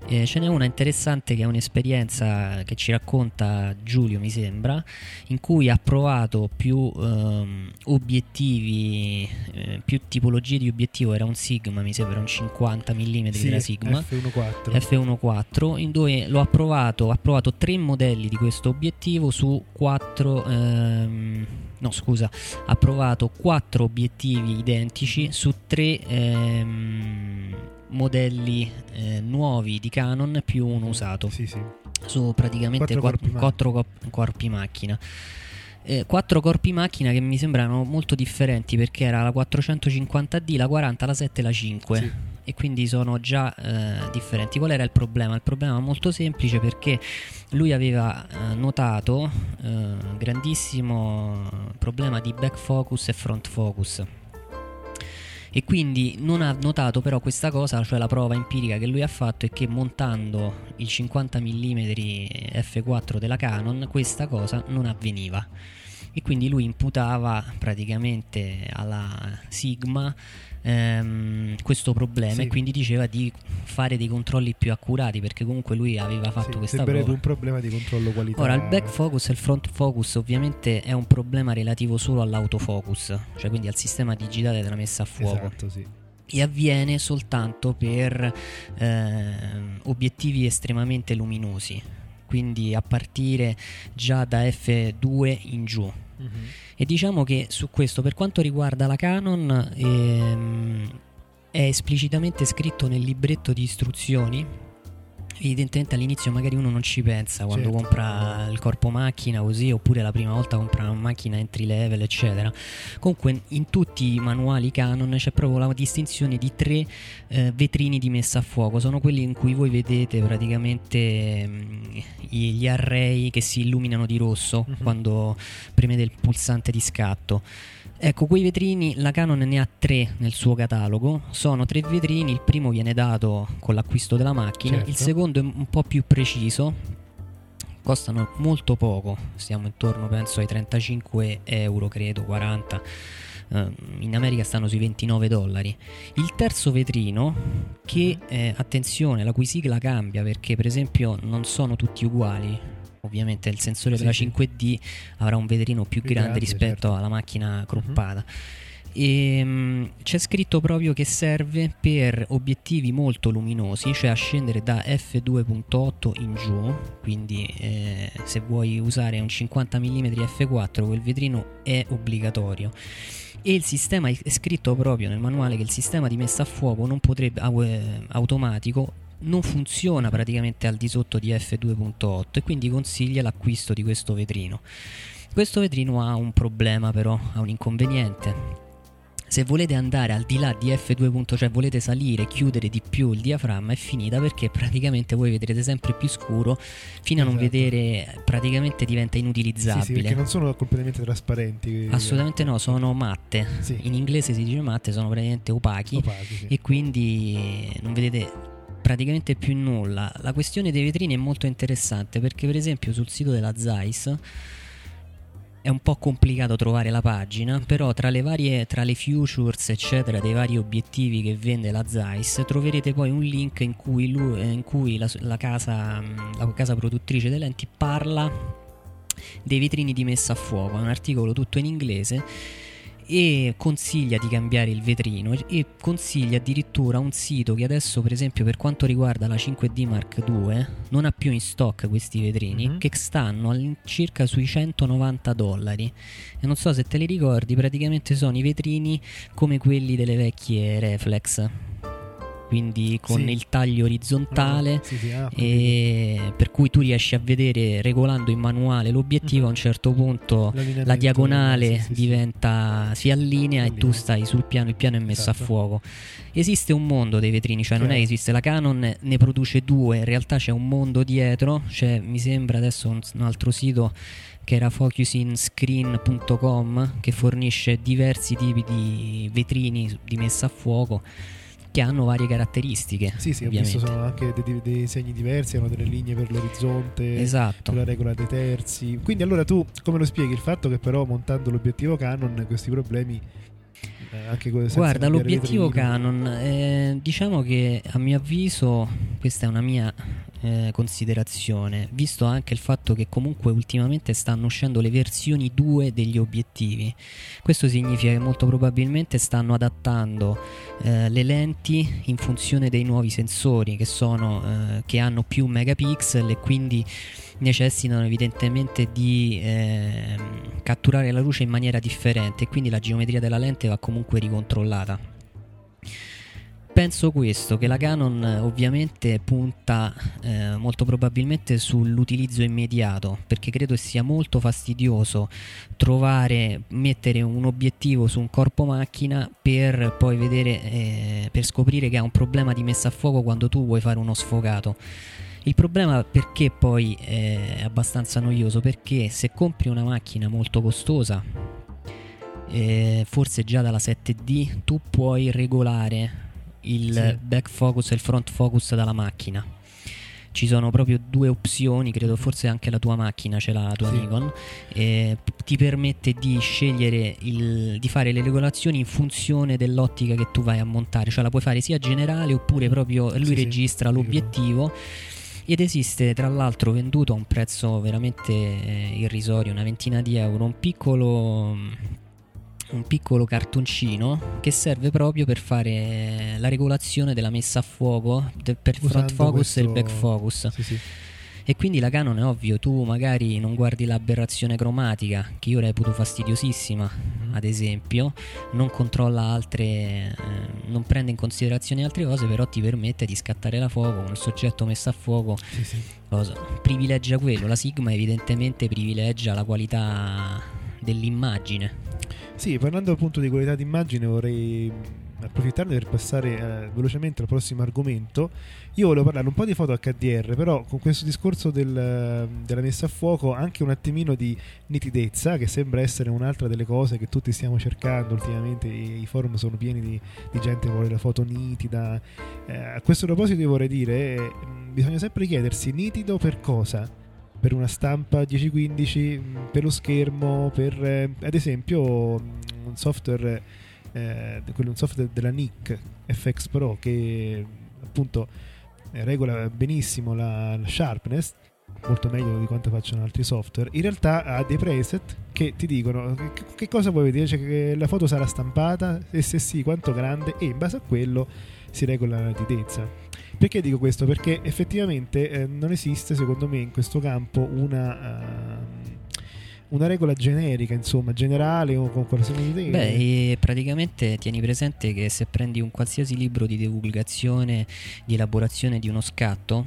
eh, ce n'è una interessante che è un'esperienza che ci racconta Giulio, mi sembra, in cui ha provato più ehm, obiettivi, eh, più tipologie di obiettivo. Era un Sigma, mi sembra un cinquanta millimetri sì, della Sigma F uno virgola quattro, in dove lo ha provato ha provato tre modelli di questo obiettivo su quattro ehm, no scusa ha provato quattro obiettivi identici su tre ehm, modelli eh, nuovi di Canon più uno usato sì, sì. su praticamente quattro, quattro corpi, corpi macchina eh, quattro corpi macchina che mi sembrano molto differenti, perché era la quattrocentocinquanta D, la quaranta, la sette e la cinque sì. e quindi sono già eh, differenti. Qual era il problema? Il problema è molto semplice, perché lui aveva eh, notato eh, grandissimo problema di back focus e front focus, e quindi non ha notato però questa cosa, cioè la prova empirica che lui ha fatto è che montando il cinquanta millimetri F quattro della Canon questa cosa non avveniva, e quindi lui imputava praticamente alla Sigma ehm, questo problema sì. e quindi diceva di fare dei controlli più accurati, perché comunque lui aveva fatto sì, questa prova. Un problema di controllo qualità. Ora il back focus e il front focus ovviamente è un problema relativo solo all'autofocus, cioè quindi al sistema digitale della messa a fuoco. Esatto, sì. E avviene soltanto per eh, obiettivi estremamente luminosi, quindi a partire già da F due in giù. Mm-hmm. E diciamo che su questo, per quanto riguarda la Canon, ehm, è esplicitamente scritto nel libretto di istruzioni. Evidentemente all'inizio magari uno non ci pensa quando certo. compra il corpo macchina così, oppure la prima volta compra una macchina entry level eccetera. Comunque in tutti i manuali Canon c'è proprio la distinzione di tre eh, vetrini di messa a fuoco. Sono quelli in cui voi vedete praticamente mh, gli array che si illuminano di rosso mm-hmm. quando premete il pulsante di scatto. Ecco, quei vetrini la Canon ne ha tre nel suo catalogo. Sono tre vetrini, il primo viene dato con l'acquisto della macchina, certo. il secondo è un po' più preciso, costano molto poco, stiamo intorno penso ai trentacinque euro, credo quaranta, eh, in America stanno sui ventinove dollari. Il terzo vetrino che, eh, attenzione, la cui sigla cambia, perché per esempio non sono tutti uguali. ovviamente il sensore sì, della cinque D avrà un vetrino più, più grande, grande rispetto certo. alla macchina croppata. Uh-huh. E c'è scritto proprio che serve per obiettivi molto luminosi, cioè a scendere da effe due virgola otto in giù, quindi eh, se vuoi usare un cinquanta millimetri effe quattro quel vetrino è obbligatorio. E il sistema, è scritto proprio nel manuale che il sistema di messa a fuoco non potrebbe, automatico non funziona praticamente al di sotto di effe due virgola otto, e quindi consiglia l'acquisto di questo vetrino. Questo vetrino ha un problema però, ha un inconveniente. Se volete andare al di là di effe due, cioè volete salire, chiudere di più il diaframma, è finita, perché praticamente voi vedrete sempre più scuro fino a non esatto. vedere, praticamente diventa inutilizzabile. Sì, sì, perché non sono completamente trasparenti. Assolutamente no, sono matte. Sì. In inglese si dice matte, sono praticamente opachi, opachi sì. e quindi non vedete praticamente più nulla. La questione dei vetrini è molto interessante, perché per esempio sul sito della Zeiss è un po' complicato trovare la pagina, però tra le varie, tra le features eccetera dei vari obiettivi che vende la Zeiss troverete poi un link in cui, lui, in cui la, la, casa, la casa produttrice dei lenti parla dei vetrini di messa a fuoco. È un articolo tutto in inglese e consiglia di cambiare il vetrino, e consiglia addirittura un sito che adesso per esempio per quanto riguarda la cinque D Mark due non ha più in stock questi vetrini, mm-hmm. che stanno all'incirca sui centonovanta dollari, e non so se te li ricordi, praticamente sono i vetrini come quelli delle vecchie reflex, quindi con sì. il taglio orizzontale, ah, sì, sì, ah, e per cui tu riesci a vedere, regolando in manuale l'obiettivo, mm-hmm. a un certo punto la diagonale sì, sì, diventa sì. si allinea, ah, e tu stai sul piano, il piano è messo esatto. a fuoco. Esiste un mondo dei vetrini, cioè certo. non è esiste, la Canon ne produce due, in realtà c'è un mondo dietro, cioè mi sembra adesso un, un altro sito che era focus in screen punto com che fornisce diversi tipi di vetrini di messa a fuoco che hanno varie caratteristiche. Sì, sì, ovviamente. Ho visto, sono anche dei, dei disegni diversi, hanno delle linee per l'orizzonte, esatto. per la regola dei terzi. Quindi allora tu come lo spieghi il fatto che però montando l'obiettivo Canon questi problemi eh, anche guarda, l'obiettivo Canon eh, diciamo che a mio avviso, questa è una mia eh, considerazione, visto anche il fatto che comunque ultimamente stanno uscendo le versioni due degli obiettivi, questo significa che molto probabilmente stanno adattando eh, le lenti in funzione dei nuovi sensori che sono eh, che hanno più megapixel e quindi necessitano evidentemente di eh, catturare la luce in maniera differente, quindi la geometria della lente va comunque ricontrollata. Penso questo, che la Canon ovviamente punta eh, molto probabilmente sull'utilizzo immediato, perché credo sia molto fastidioso trovare, mettere un obiettivo su un corpo macchina per poi vedere, eh, per scoprire che ha un problema di messa a fuoco quando tu vuoi fare uno sfocato. Il problema, perché poi è abbastanza noioso, perché se compri una macchina molto costosa, eh, forse già dalla sette D, tu puoi regolare il sì. back focus e il front focus dalla macchina. Ci sono proprio due opzioni, credo forse anche la tua macchina ce l'ha, la tua sì. Nikon, eh, ti permette di scegliere il, di fare le regolazioni in funzione dell'ottica che tu vai a montare, cioè la puoi fare sia generale oppure proprio lui sì, registra sì. l'obiettivo. Ed esiste tra l'altro venduto a un prezzo veramente eh, irrisorio, una ventina di euro, un piccolo un piccolo cartoncino che serve proprio per fare la regolazione della messa a fuoco de, per il front focus questo... e il back focus sì, sì. E quindi la Canon è ovvio, tu magari non guardi l'aberrazione cromatica, che io reputo fastidiosissima, mm-hmm. ad esempio, non controlla altre, eh, non prende in considerazione altre cose, però ti permette di scattare la fuoco con il soggetto messo a fuoco, sì, sì. Cosa, privilegia quello, la Sigma evidentemente privilegia la qualità dell'immagine. Sì, parlando appunto di qualità d'immagine vorrei approfittarne per passare eh, velocemente al prossimo argomento. Io volevo parlare un po' di foto acca di erre, però con questo discorso del, della messa a fuoco anche un attimino di nitidezza, che sembra essere un'altra delle cose che tutti stiamo cercando ultimamente, i, i forum sono pieni di, di gente che vuole la foto nitida. Eh, a questo proposito io vorrei dire eh, bisogna sempre chiedersi nitido per cosa? Per una stampa dieci quindici, per lo schermo, per eh, ad esempio un software Eh, un software della Nikon F X Pro che appunto eh, regola benissimo la, la sharpness, molto meglio di quanto facciano altri software, in realtà ha dei preset che ti dicono che, che cosa vuoi vedere, cioè che la foto sarà stampata e se sì quanto grande, e in base a quello si regola la nitidezza. Perché dico questo? Perché effettivamente eh, non esiste secondo me in questo campo una... Uh, una regola generica, insomma, generale o con qualsiasi idea. Beh, praticamente tieni presente che se prendi un qualsiasi libro di divulgazione, di elaborazione di uno scatto,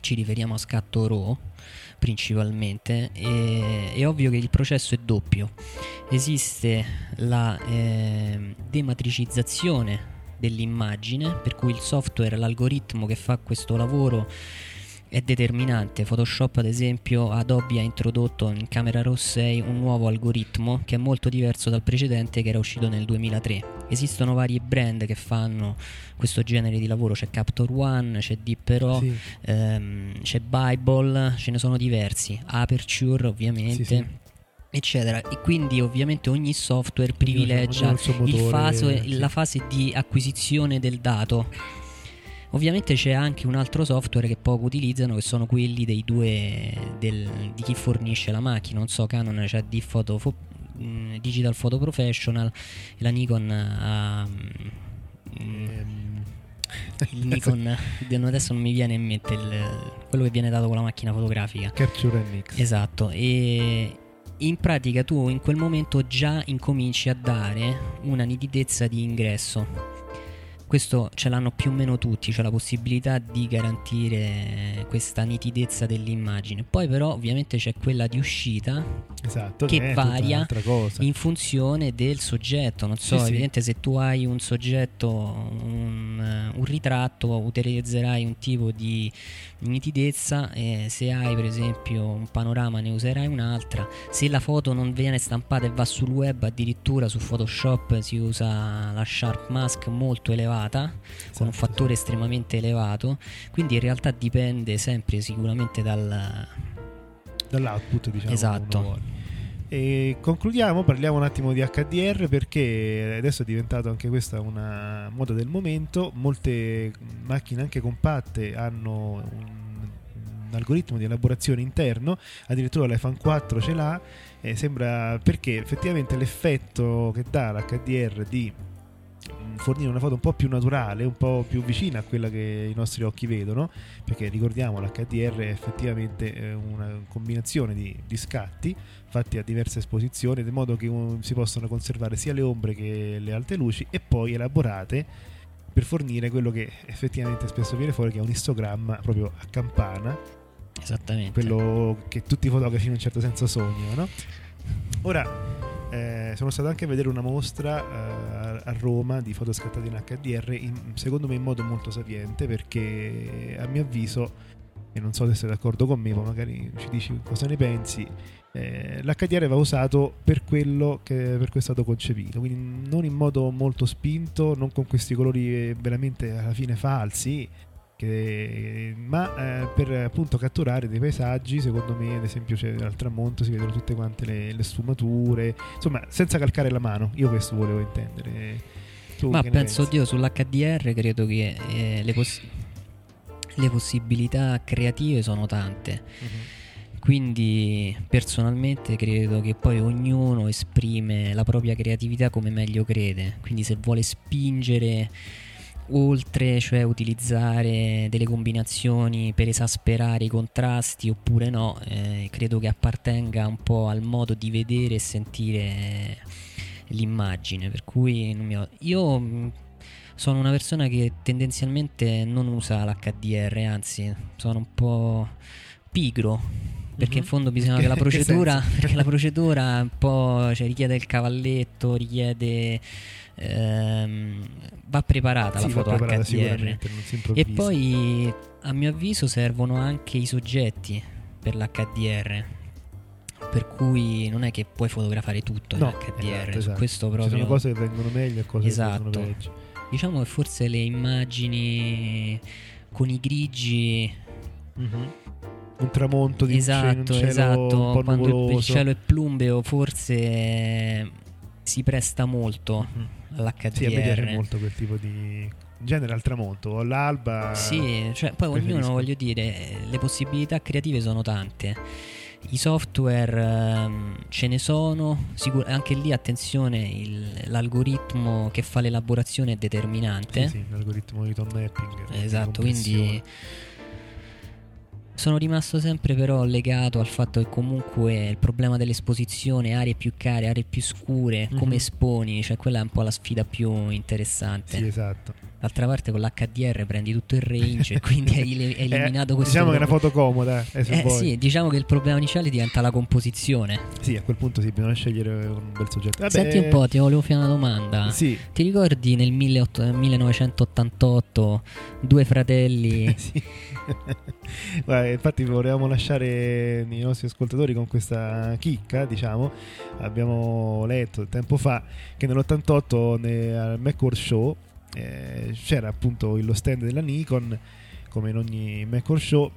ci riferiamo a scatto RAW principalmente, e, è ovvio che il processo è doppio. Esiste la eh, dematricizzazione dell'immagine, per cui il software, l'algoritmo che fa questo lavoro è determinante. Photoshop, ad esempio, Adobe ha introdotto in Camera RAW sei un nuovo algoritmo che è molto diverso dal precedente, che era uscito nel duemilatré. Esistono vari brand che fanno questo genere di lavoro, c'è Capture One, c'è Deep RAW, sì. ehm, c'è Bible, ce ne sono diversi, Aperture ovviamente, sì, sì. eccetera. E quindi ovviamente ogni software privilegia il motore, il fase, sì. la fase di acquisizione del dato. Ovviamente c'è anche un altro software che poco utilizzano, che sono quelli dei due del, di chi fornisce la macchina. Non so, Canon c'ha di photo, fo, Digital Photo Professional, la Nikon ha um, il Nikon adesso non mi viene in mente il, quello che viene dato con la macchina fotografica, Capture N X. Esatto. E in pratica tu in quel momento già incominci a dare una nitidezza di ingresso. Questo ce l'hanno più o meno tutti, cioè la possibilità di garantire questa nitidezza dell'immagine. Poi però ovviamente c'è quella di uscita, esatto, che varia in funzione del soggetto. Non so, sì, evidente sì. se tu hai un soggetto, un, un ritratto, utilizzerai un tipo di nitidezza, e se hai per esempio un panorama ne userai un'altra. Se la foto non viene stampata e va sul web, addirittura su Photoshop si usa la sharp mask molto elevata, con un fattore estremamente elevato. Quindi in realtà dipende sempre sicuramente dal dall'output, diciamo. Esatto. E concludiamo, parliamo un attimo di H D R, perché adesso è diventato anche questa una moda del momento. Molte macchine anche compatte hanno un algoritmo di elaborazione interno, addirittura l'iPhone quattro ce l'ha, e sembra, perché effettivamente l'effetto che dà l'H D R di fornire una foto un po' più naturale, un po' più vicina a quella che i nostri occhi vedono, perché ricordiamo l'H D R è effettivamente una combinazione di, di scatti fatti a diverse esposizioni, in modo che si possano conservare sia le ombre che le alte luci, e poi elaborate per fornire quello che effettivamente spesso viene fuori, che è un istogramma proprio a campana. Esattamente. Quello che tutti i fotografi in un certo senso sognano, no? Ora Eh, sono stato anche a vedere una mostra eh, a Roma di foto scattate in H D R, in, secondo me in modo molto sapiente, perché a mio avviso, e non so se sei d'accordo con me, ma magari ci dici cosa ne pensi, eh, l'H D R va usato per quello che, per cui è stato concepito, quindi non in modo molto spinto, non con questi colori veramente alla fine falsi, che, ma eh, per appunto catturare dei paesaggi. Secondo me, ad esempio, c'è, al tramonto si vedono tutte quante le, le sfumature, insomma, senza calcare la mano. Io questo volevo intendere. Tu, ma penso, oddio, sull'H D R credo che eh, le, poss- le possibilità creative sono tante. Uh-huh. Quindi personalmente credo che poi ognuno esprime la propria creatività come meglio crede, quindi se vuole spingere oltre, cioè utilizzare delle combinazioni per esasperare i contrasti oppure no, eh, credo che appartenga un po' al modo di vedere e sentire l'immagine. Per cui non mi ho... io sono una persona che tendenzialmente non usa l'H D R, anzi sono un po' pigro, perché in fondo bisogna che la procedura che perché la procedura un po', cioè, richiede il cavalletto, richiede ehm, va preparata, sì, la foto va preparata H D R, e poi a mio avviso servono anche i soggetti per l'H D R, per cui non è che puoi fotografare tutto, no, in H D R, esatto, esatto. Questo proprio... ci sono cose che vengono meglio e cose, esatto, che vengono peggio. Diciamo che forse le immagini con i grigi, mm-hmm, un tramonto di, esatto, un cielo, esatto, un po' quando nuvoloso, il cielo è plumbeo, forse si presta molto, mm-hmm, all'H D R. Sì, a me piace molto quel tipo di genere al tramonto, l'alba. Sì, cioè, poi preferisco. Ognuno, voglio dire, le possibilità creative sono tante. I software um, ce ne sono, sicur- anche lì attenzione, il, l'algoritmo che fa l'elaborazione è determinante. Sì, sì, l'algoritmo di tone mapping. Esatto, quindi sono rimasto sempre però legato al fatto che comunque il problema dell'esposizione, aree più care, aree più scure, mm-hmm. come esponi, cioè quella è un po' la sfida più interessante. Sì, esatto. D'altra parte con l'H D R prendi tutto il range e quindi hai eliminato eh, questo. Diciamo che è una foto comoda. Eh, se eh, vuoi. Sì, diciamo che il problema iniziale diventa la composizione. Sì, a quel punto sì, bisogna scegliere un bel soggetto. Vabbè. Senti un po', ti volevo fare una domanda. Sì. Ti ricordi nel millenovecentoottantotto due fratelli? Sì. Guarda, infatti volevamo lasciare i nostri ascoltatori con questa chicca, diciamo. Abbiamo letto tempo fa che nell'ottantotto ne, al Macworld Show eh, c'era appunto lo stand della Nikon, come in ogni Macworld Show,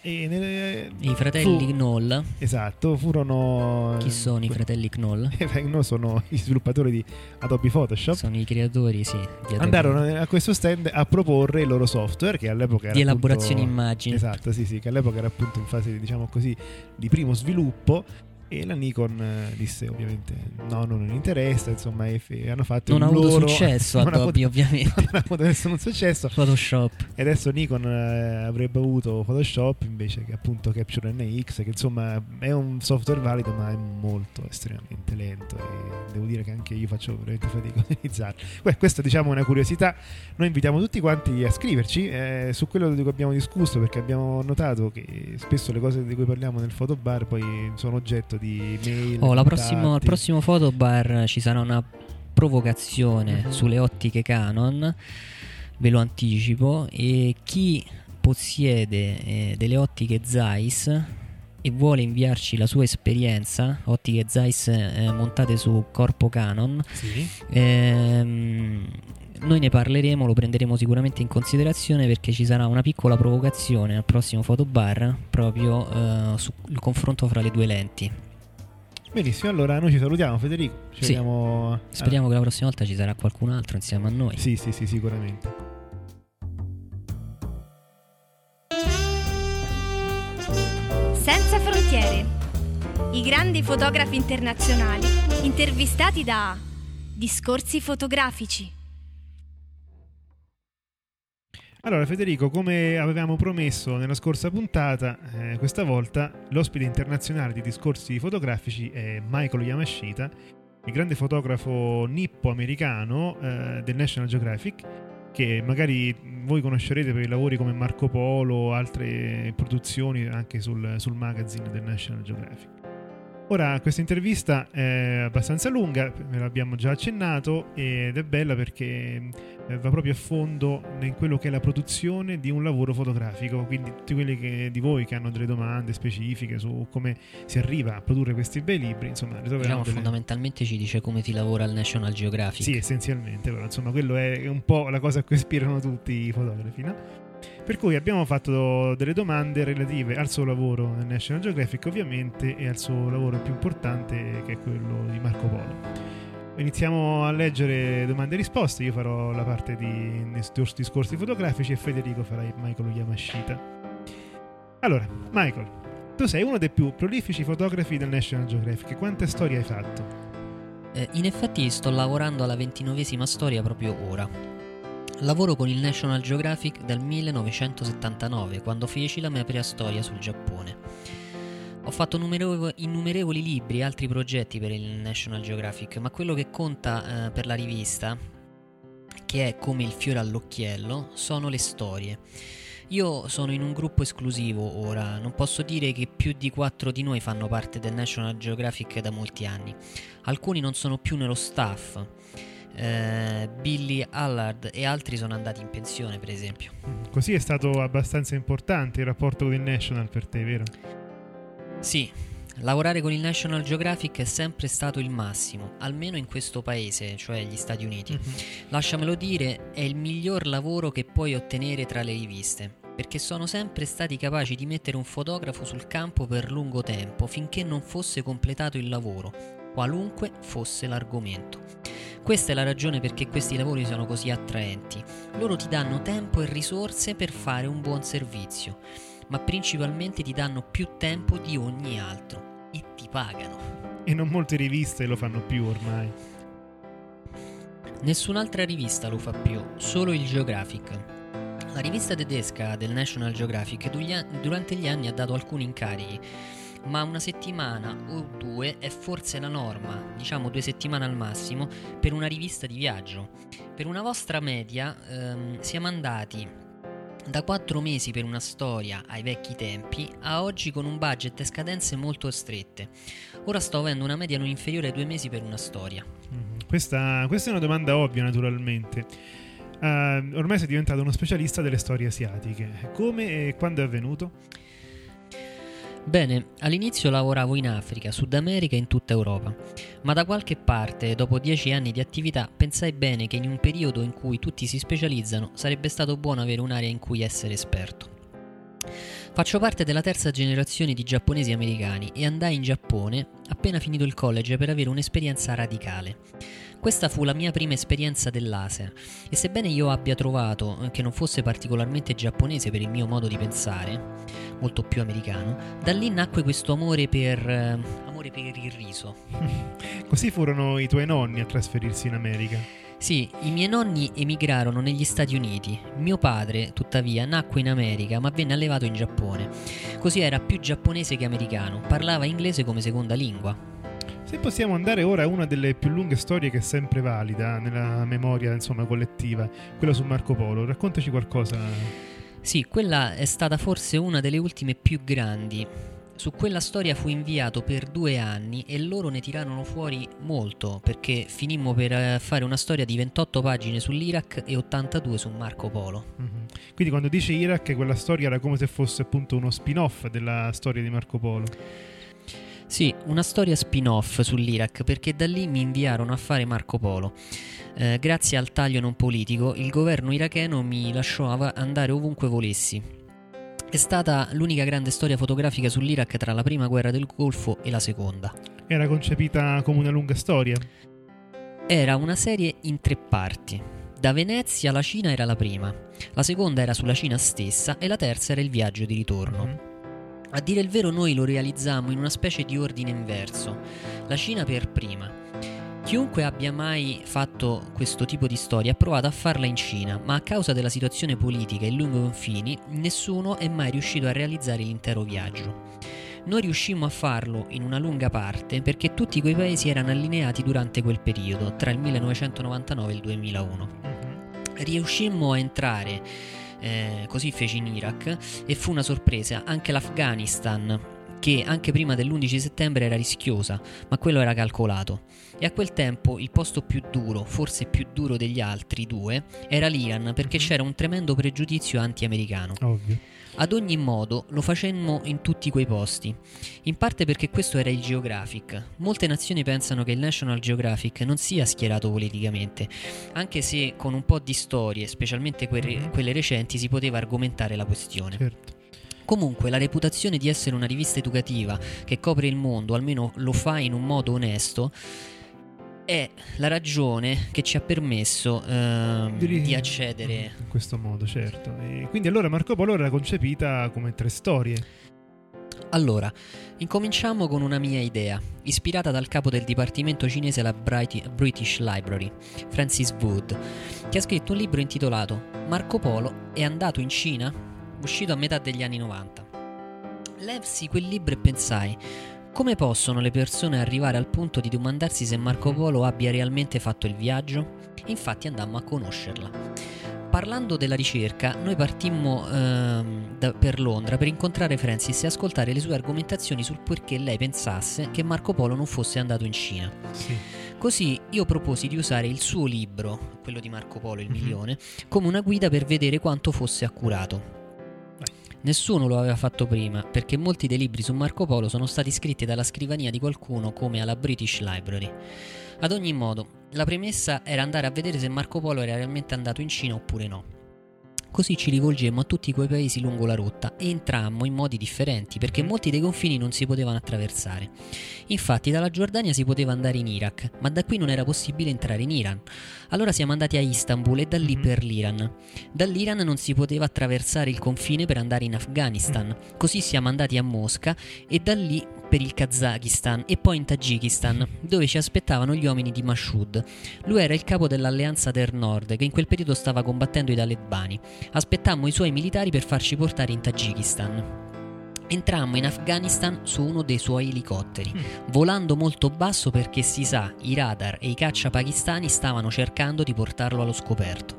e nelle, i fratelli fu, Knoll. Esatto, furono. Chi sono eh, i fratelli Knoll? Eh, no, sono i sviluppatori di Adobe Photoshop. Sono i creatori, sì. Di andarono a questo stand a proporre il loro software che all'epoca era di elaborazione appunto, immagini. Esatto, sì, sì, che all'epoca era appunto in fase, diciamo così, di primo sviluppo. E la Nikon disse ovviamente no, non mi interessa, insomma, e f- hanno fatto non un ha avuto loro... successo Adobe pot- ovviamente non ha avuto nessun successo Photoshop, e adesso Nikon eh, avrebbe avuto Photoshop invece che appunto Capture N X, che insomma è un software valido ma è molto estremamente lento e devo dire che anche io faccio veramente fatica a utilizzarlo. Beh, questa diciamo è una curiosità. Noi invitiamo tutti quanti a scriverci eh, su quello di cui abbiamo discusso, perché abbiamo notato che spesso le cose di cui parliamo nel fotobar poi sono oggetto di mail. Oh, la prossimo, al prossimo fotobar ci sarà una provocazione mm-hmm. sulle ottiche Canon, ve lo anticipo, e chi possiede eh, delle ottiche Zeiss e vuole inviarci la sua esperienza, ottiche Zeiss eh, montate su corpo Canon, sì. ehm, noi ne parleremo, lo prenderemo sicuramente in considerazione, perché ci sarà una piccola provocazione al prossimo fotobar proprio eh, sul confronto fra le due lenti. Benissimo, allora noi ci salutiamo, Federico. Ci sì. vediamo... Speriamo ah. che la prossima volta ci sarà qualcun altro insieme a noi. Sì, sì, sì, sicuramente. Senza frontiere. I grandi fotografi internazionali intervistati da Discorsi Fotografici. Allora Federico, come avevamo promesso nella scorsa puntata, eh, questa volta l'ospite internazionale di Discorsi Fotografici è Michael Yamashita, il grande fotografo nippo-americano eh, del National Geographic, che magari voi conoscerete per i lavori come Marco Polo, altre produzioni anche sul, sul magazine del National Geographic. Ora, questa intervista è abbastanza lunga, ve l'abbiamo già accennato, ed è bella perché va proprio a fondo in quello che è la produzione di un lavoro fotografico. Quindi tutti quelli che, di voi che hanno delle domande specifiche su come si arriva a produrre questi bei libri, insomma, diciamo delle... fondamentalmente ci dice come si lavora al National Geographic. Sì, essenzialmente, però, insomma, quello è un po' la cosa a cui ispirano tutti i fotografi, no? Per cui abbiamo fatto delle domande relative al suo lavoro nel National Geographic, ovviamente, e al suo lavoro più importante, che è quello di Marco Polo. Iniziamo a leggere domande e risposte. Io farò la parte di Discorsi Fotografici e Federico farà Michael Yamashita. Allora, Michael, tu sei uno dei più prolifici fotografi del National Geographic. Quante storie hai fatto? Eh, in effetti sto lavorando alla ventinovesima storia proprio ora. Lavoro con il National Geographic dal millenovecentosettantanove, quando feci la mia preistoria sul Giappone. Ho fatto numero- innumerevoli libri e altri progetti per il National Geographic, ma quello che conta eh, per la rivista, che è come il fiore all'occhiello, sono le storie. Io sono in un gruppo esclusivo ora, non posso dire che più di quattro di noi fanno parte del National Geographic da molti anni. Alcuni non sono più nello staff. Uh, Billy Allard e altri sono andati in pensione, per esempio. Mm, così è stato abbastanza importante il rapporto con il National per te, vero? Sì, lavorare con il National Geographic è sempre stato il massimo, almeno in questo paese, cioè gli Stati Uniti. Mm-hmm. Lasciamelo dire, è il miglior lavoro che puoi ottenere tra le riviste, perché sono sempre stati capaci di mettere un fotografo sul campo per lungo tempo finché non fosse completato il lavoro, qualunque fosse l'argomento. Questa è la ragione perché questi lavori sono così attraenti. Loro ti danno tempo e risorse per fare un buon servizio, ma principalmente ti danno più tempo di ogni altro e ti pagano. E non molte riviste lo fanno più ormai. Nessun'altra rivista lo fa più, solo il Geographic. La rivista tedesca del National Geographic durante gli anni ha dato alcuni incarichi, ma una settimana o due è forse la norma, diciamo due settimane al massimo, per una rivista di viaggio. Per una vostra media ehm, siamo andati da quattro mesi per una storia ai vecchi tempi a oggi con un budget e scadenze molto strette. Ora sto avendo una media non inferiore ai due mesi per una storia. Mm-hmm. Questa, questa è una domanda ovvia, naturalmente. Uh, ormai sei diventato uno specialista delle storie asiatiche. Come e quando è avvenuto? Bene, all'inizio lavoravo in Africa, Sud America e in tutta Europa, ma da qualche parte, dopo dieci anni di attività, pensai bene che in un periodo in cui tutti si specializzano sarebbe stato buono avere un'area in cui essere esperto. Faccio parte della terza generazione di giapponesi americani e andai in Giappone appena finito il college per avere un'esperienza radicale. Questa fu la mia prima esperienza dell'Asia e sebbene io abbia trovato che non fosse particolarmente giapponese per il mio modo di pensare, molto più americano, da lì nacque questo amore per, eh, amore per il riso. Così furono i tuoi nonni a trasferirsi in America? Sì, i miei nonni emigrarono negli Stati Uniti. Mio padre, tuttavia, nacque in America ma venne allevato in Giappone. Così era più giapponese che americano, parlava inglese come seconda lingua. Se possiamo andare ora a una delle più lunghe storie che è sempre valida nella memoria, insomma, collettiva, quella su Marco Polo, raccontaci qualcosa. Sì, quella è stata forse una delle ultime più grandi. Su quella storia fu inviato per due anni e loro ne tirarono fuori molto, perché finimmo per fare una storia di ventotto pagine sull'Iraq e ottantadue su Marco Polo. Mm-hmm. Quindi quando dice Iraq, quella storia era come se fosse appunto uno spin-off della storia di Marco Polo. Sì, una storia spin-off sull'Iraq, perché da lì mi inviarono a fare Marco Polo. Eh, grazie al taglio non politico, il governo iracheno mi lasciò av- andare ovunque volessi. È stata l'unica grande storia fotografica sull'Iraq tra la prima guerra del Golfo e la seconda. Era concepita come una lunga storia? Era una serie in tre parti. Da Venezia alla Cina era la prima, la seconda era sulla Cina stessa e la terza era il viaggio di ritorno. Mm. A dire il vero noi lo realizzammo in una specie di ordine inverso, la Cina per prima. Chiunque abbia mai fatto questo tipo di storia ha provato a farla in Cina, ma a causa della situazione politica e lungo confini nessuno è mai riuscito a realizzare l'intero viaggio. Noi riuscimmo a farlo in una lunga parte perché tutti quei paesi erano allineati durante quel periodo, tra il millenovecentonovantanove e il duemilauno. Riuscimmo a entrare... Eh, così feci in Iraq e fu una sorpresa anche l'Afghanistan, che anche prima dell'undici settembre era rischiosa, ma quello era calcolato. E a quel tempo il posto più duro, forse più duro degli altri due, era l'Iran, perché c'era un tremendo pregiudizio anti-americano. Ovvio. Ad ogni modo lo facemmo in tutti quei posti, in parte perché questo era il Geographic. Molte nazioni pensano che il National Geographic non sia schierato politicamente, anche se con un po' di storie, specialmente que- quelle recenti, si poteva argomentare la questione. Certo. Comunque la reputazione di essere una rivista educativa che copre il mondo, almeno lo fa in un modo onesto, è la ragione che ci ha permesso ehm, di, di accedere in questo modo, certo. E quindi allora Marco Polo era concepita come tre storie. Allora, incominciamo con una mia idea, ispirata dal capo del dipartimento cinese alla British Library, Frances Wood, che ha scritto un libro intitolato Marco Polo è andato in Cina, uscito a metà degli anni novanta. Levsi quel libro e pensai: come possono le persone arrivare al punto di domandarsi se Marco Polo abbia realmente fatto il viaggio? Infatti andammo a conoscerla. Parlando della ricerca, noi partimmo ehm, da, per Londra per incontrare Frances e ascoltare le sue argomentazioni sul perché lei pensasse che Marco Polo non fosse andato in Cina. Sì. Così io proposi di usare il suo libro, quello di Marco Polo, il mm-hmm. milione, come una guida per vedere quanto fosse accurato. Nessuno lo aveva fatto prima, perché molti dei libri su Marco Polo sono stati scritti dalla scrivania di qualcuno, come alla British Library. Ad ogni modo, la premessa era andare a vedere se Marco Polo era realmente andato in Cina oppure no. Così ci rivolgemmo a tutti quei paesi lungo la rotta e entrammo in modi differenti, perché molti dei confini non si potevano attraversare. Infatti dalla Giordania si poteva andare in Iraq, ma da qui non era possibile entrare in Iran. Allora siamo andati a Istanbul e da lì per l'Iran. Dall'Iran non si poteva attraversare il confine per andare in Afghanistan. Così siamo andati a Mosca e da lì per il Kazakistan e poi in Tagikistan, dove ci aspettavano gli uomini di Mashhud. Lui era il capo dell'alleanza del nord, che in quel periodo stava combattendo i talebani. Aspettammo i suoi militari per farci portare in Tagikistan. Entrammo in Afghanistan su uno dei suoi elicotteri, mm. volando molto basso perché, si sa, i radar e i caccia pakistani stavano cercando di portarlo allo scoperto.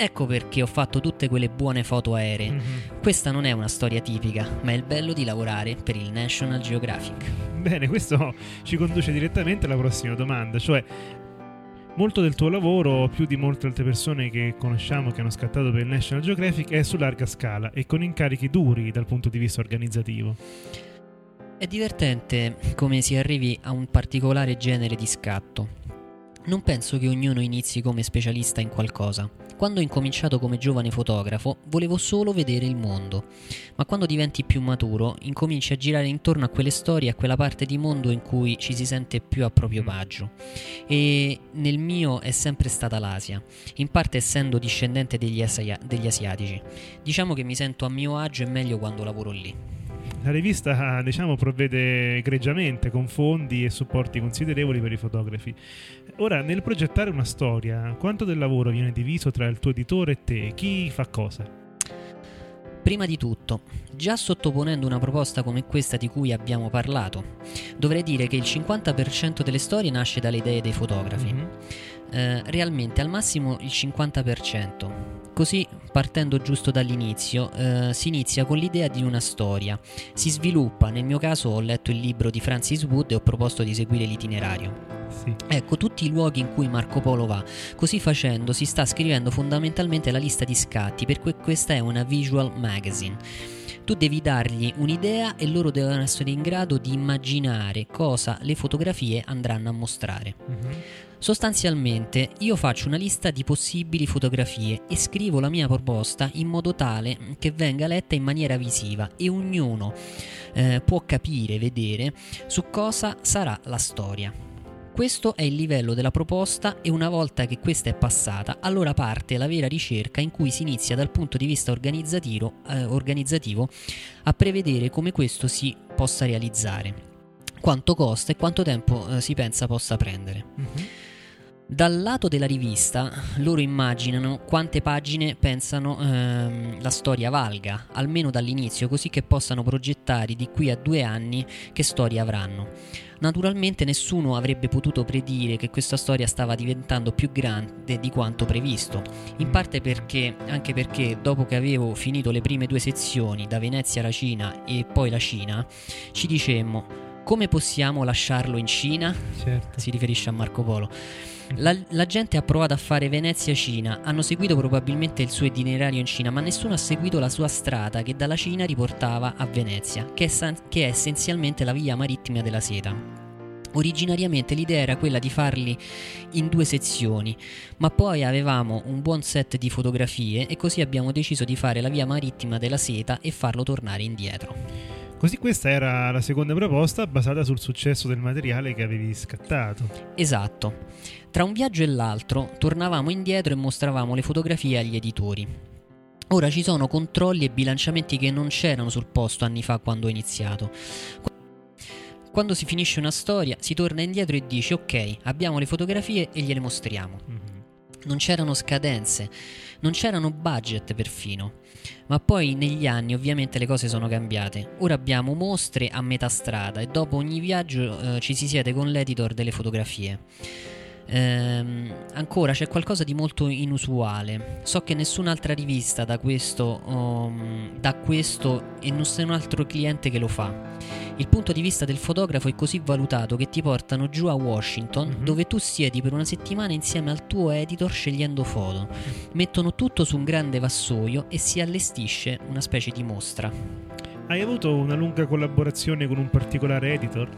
Ecco perché ho fatto tutte quelle buone foto aeree. Mm-hmm. Questa non è una storia tipica, ma è il bello di lavorare per il National Geographic. Bene, questo ci conduce direttamente alla prossima domanda, cioè... Molto del tuo lavoro, più di molte altre persone che conosciamo che hanno scattato per il National Geographic, è su larga scala e con incarichi duri dal punto di vista organizzativo. È divertente come si arrivi a un particolare genere di scatto. Non penso che ognuno inizi come specialista in qualcosa. Quando ho incominciato come giovane fotografo, volevo solo vedere il mondo. Ma quando diventi più maturo, incominci a girare intorno a quelle storie, a quella parte di mondo in cui ci si sente più a proprio agio. E nel mio è sempre stata l'Asia, in parte essendo discendente degli, asia- degli asiatici. Diciamo che mi sento a mio agio e meglio quando lavoro lì. La rivista, diciamo, provvede egregiamente con fondi e supporti considerevoli per i fotografi. Ora, nel progettare una storia, quanto del lavoro viene diviso tra il tuo editore e te? Chi fa cosa? Prima di tutto, già sottoponendo una proposta come questa di cui abbiamo parlato, dovrei dire che il cinquanta per cento delle storie nasce dalle idee dei fotografi. Mm-hmm. eh, realmente al massimo il cinquanta per cento. Così, partendo giusto dall'inizio, eh, si inizia con l'idea di una storia, si sviluppa. Nel mio caso ho letto il libro di Frances Wood e ho proposto di seguire l'itinerario. Sì. Ecco tutti i luoghi in cui Marco Polo va. Così facendo si sta scrivendo fondamentalmente la lista di scatti, perché questa è una visual magazine. Tu devi dargli un'idea e loro devono essere in grado di immaginare cosa le fotografie andranno a mostrare. Mm-hmm. Sostanzialmente io faccio una lista di possibili fotografie e scrivo la mia proposta in modo tale che venga letta in maniera visiva e ognuno eh, può capire, vedere su cosa sarà la storia. Questo è il livello della proposta e una volta che questa è passata, allora parte la vera ricerca in cui si inizia dal punto di vista organizzativo, eh, organizzativo a prevedere come questo si possa realizzare, quanto costa e quanto tempo eh, si pensa possa prendere. Mm-hmm. Dal lato della rivista loro immaginano quante pagine pensano ehm, la storia valga, almeno dall'inizio, così che possano progettare di qui a due anni che storie avranno. Naturalmente nessuno avrebbe potuto predire che questa storia stava diventando più grande di quanto previsto, in parte perché, anche perché dopo che avevo finito le prime due sezioni, da Venezia alla Cina e poi la Cina, ci dicemmo: come possiamo lasciarlo in Cina? Certo. Si riferisce a Marco Polo. La, la gente ha provato a fare Venezia-Cina, hanno seguito probabilmente il suo itinerario in Cina, ma nessuno ha seguito la sua strada che dalla Cina riportava a Venezia, che è, san- che è essenzialmente la via marittima della seta. Originariamente l'idea era quella di farli in due sezioni, ma poi avevamo un buon set di fotografie e così abbiamo deciso di fare la via marittima della seta e farlo tornare indietro. Così questa era la seconda proposta, basata sul successo del materiale che avevi scattato. Esatto. Tra un viaggio e l'altro tornavamo indietro e mostravamo le fotografie agli editori. Ora ci sono controlli e bilanciamenti che non c'erano sul posto anni fa quando ho iniziato. Quando si finisce una storia si torna indietro e dici: ok, abbiamo le fotografie e gliele mostriamo. Mm-hmm. Non c'erano scadenze, non c'erano budget perfino. Ma poi negli anni ovviamente le cose sono cambiate. Ora abbiamo mostre a metà strada e dopo ogni viaggio eh, ci si siede con l'editor delle fotografie. Ehm, ancora c'è qualcosa di molto inusuale. So che nessun'altra rivista dà questo, um, dà questo e nessun altro cliente che lo fa. Il punto di vista del fotografo è così valutato che ti portano giù a Washington, mm-hmm. dove tu siedi per una settimana insieme al tuo editor scegliendo foto. Mettono tutto su un grande vassoio e si allestisce una specie di mostra. Hai avuto una lunga collaborazione con un particolare editor?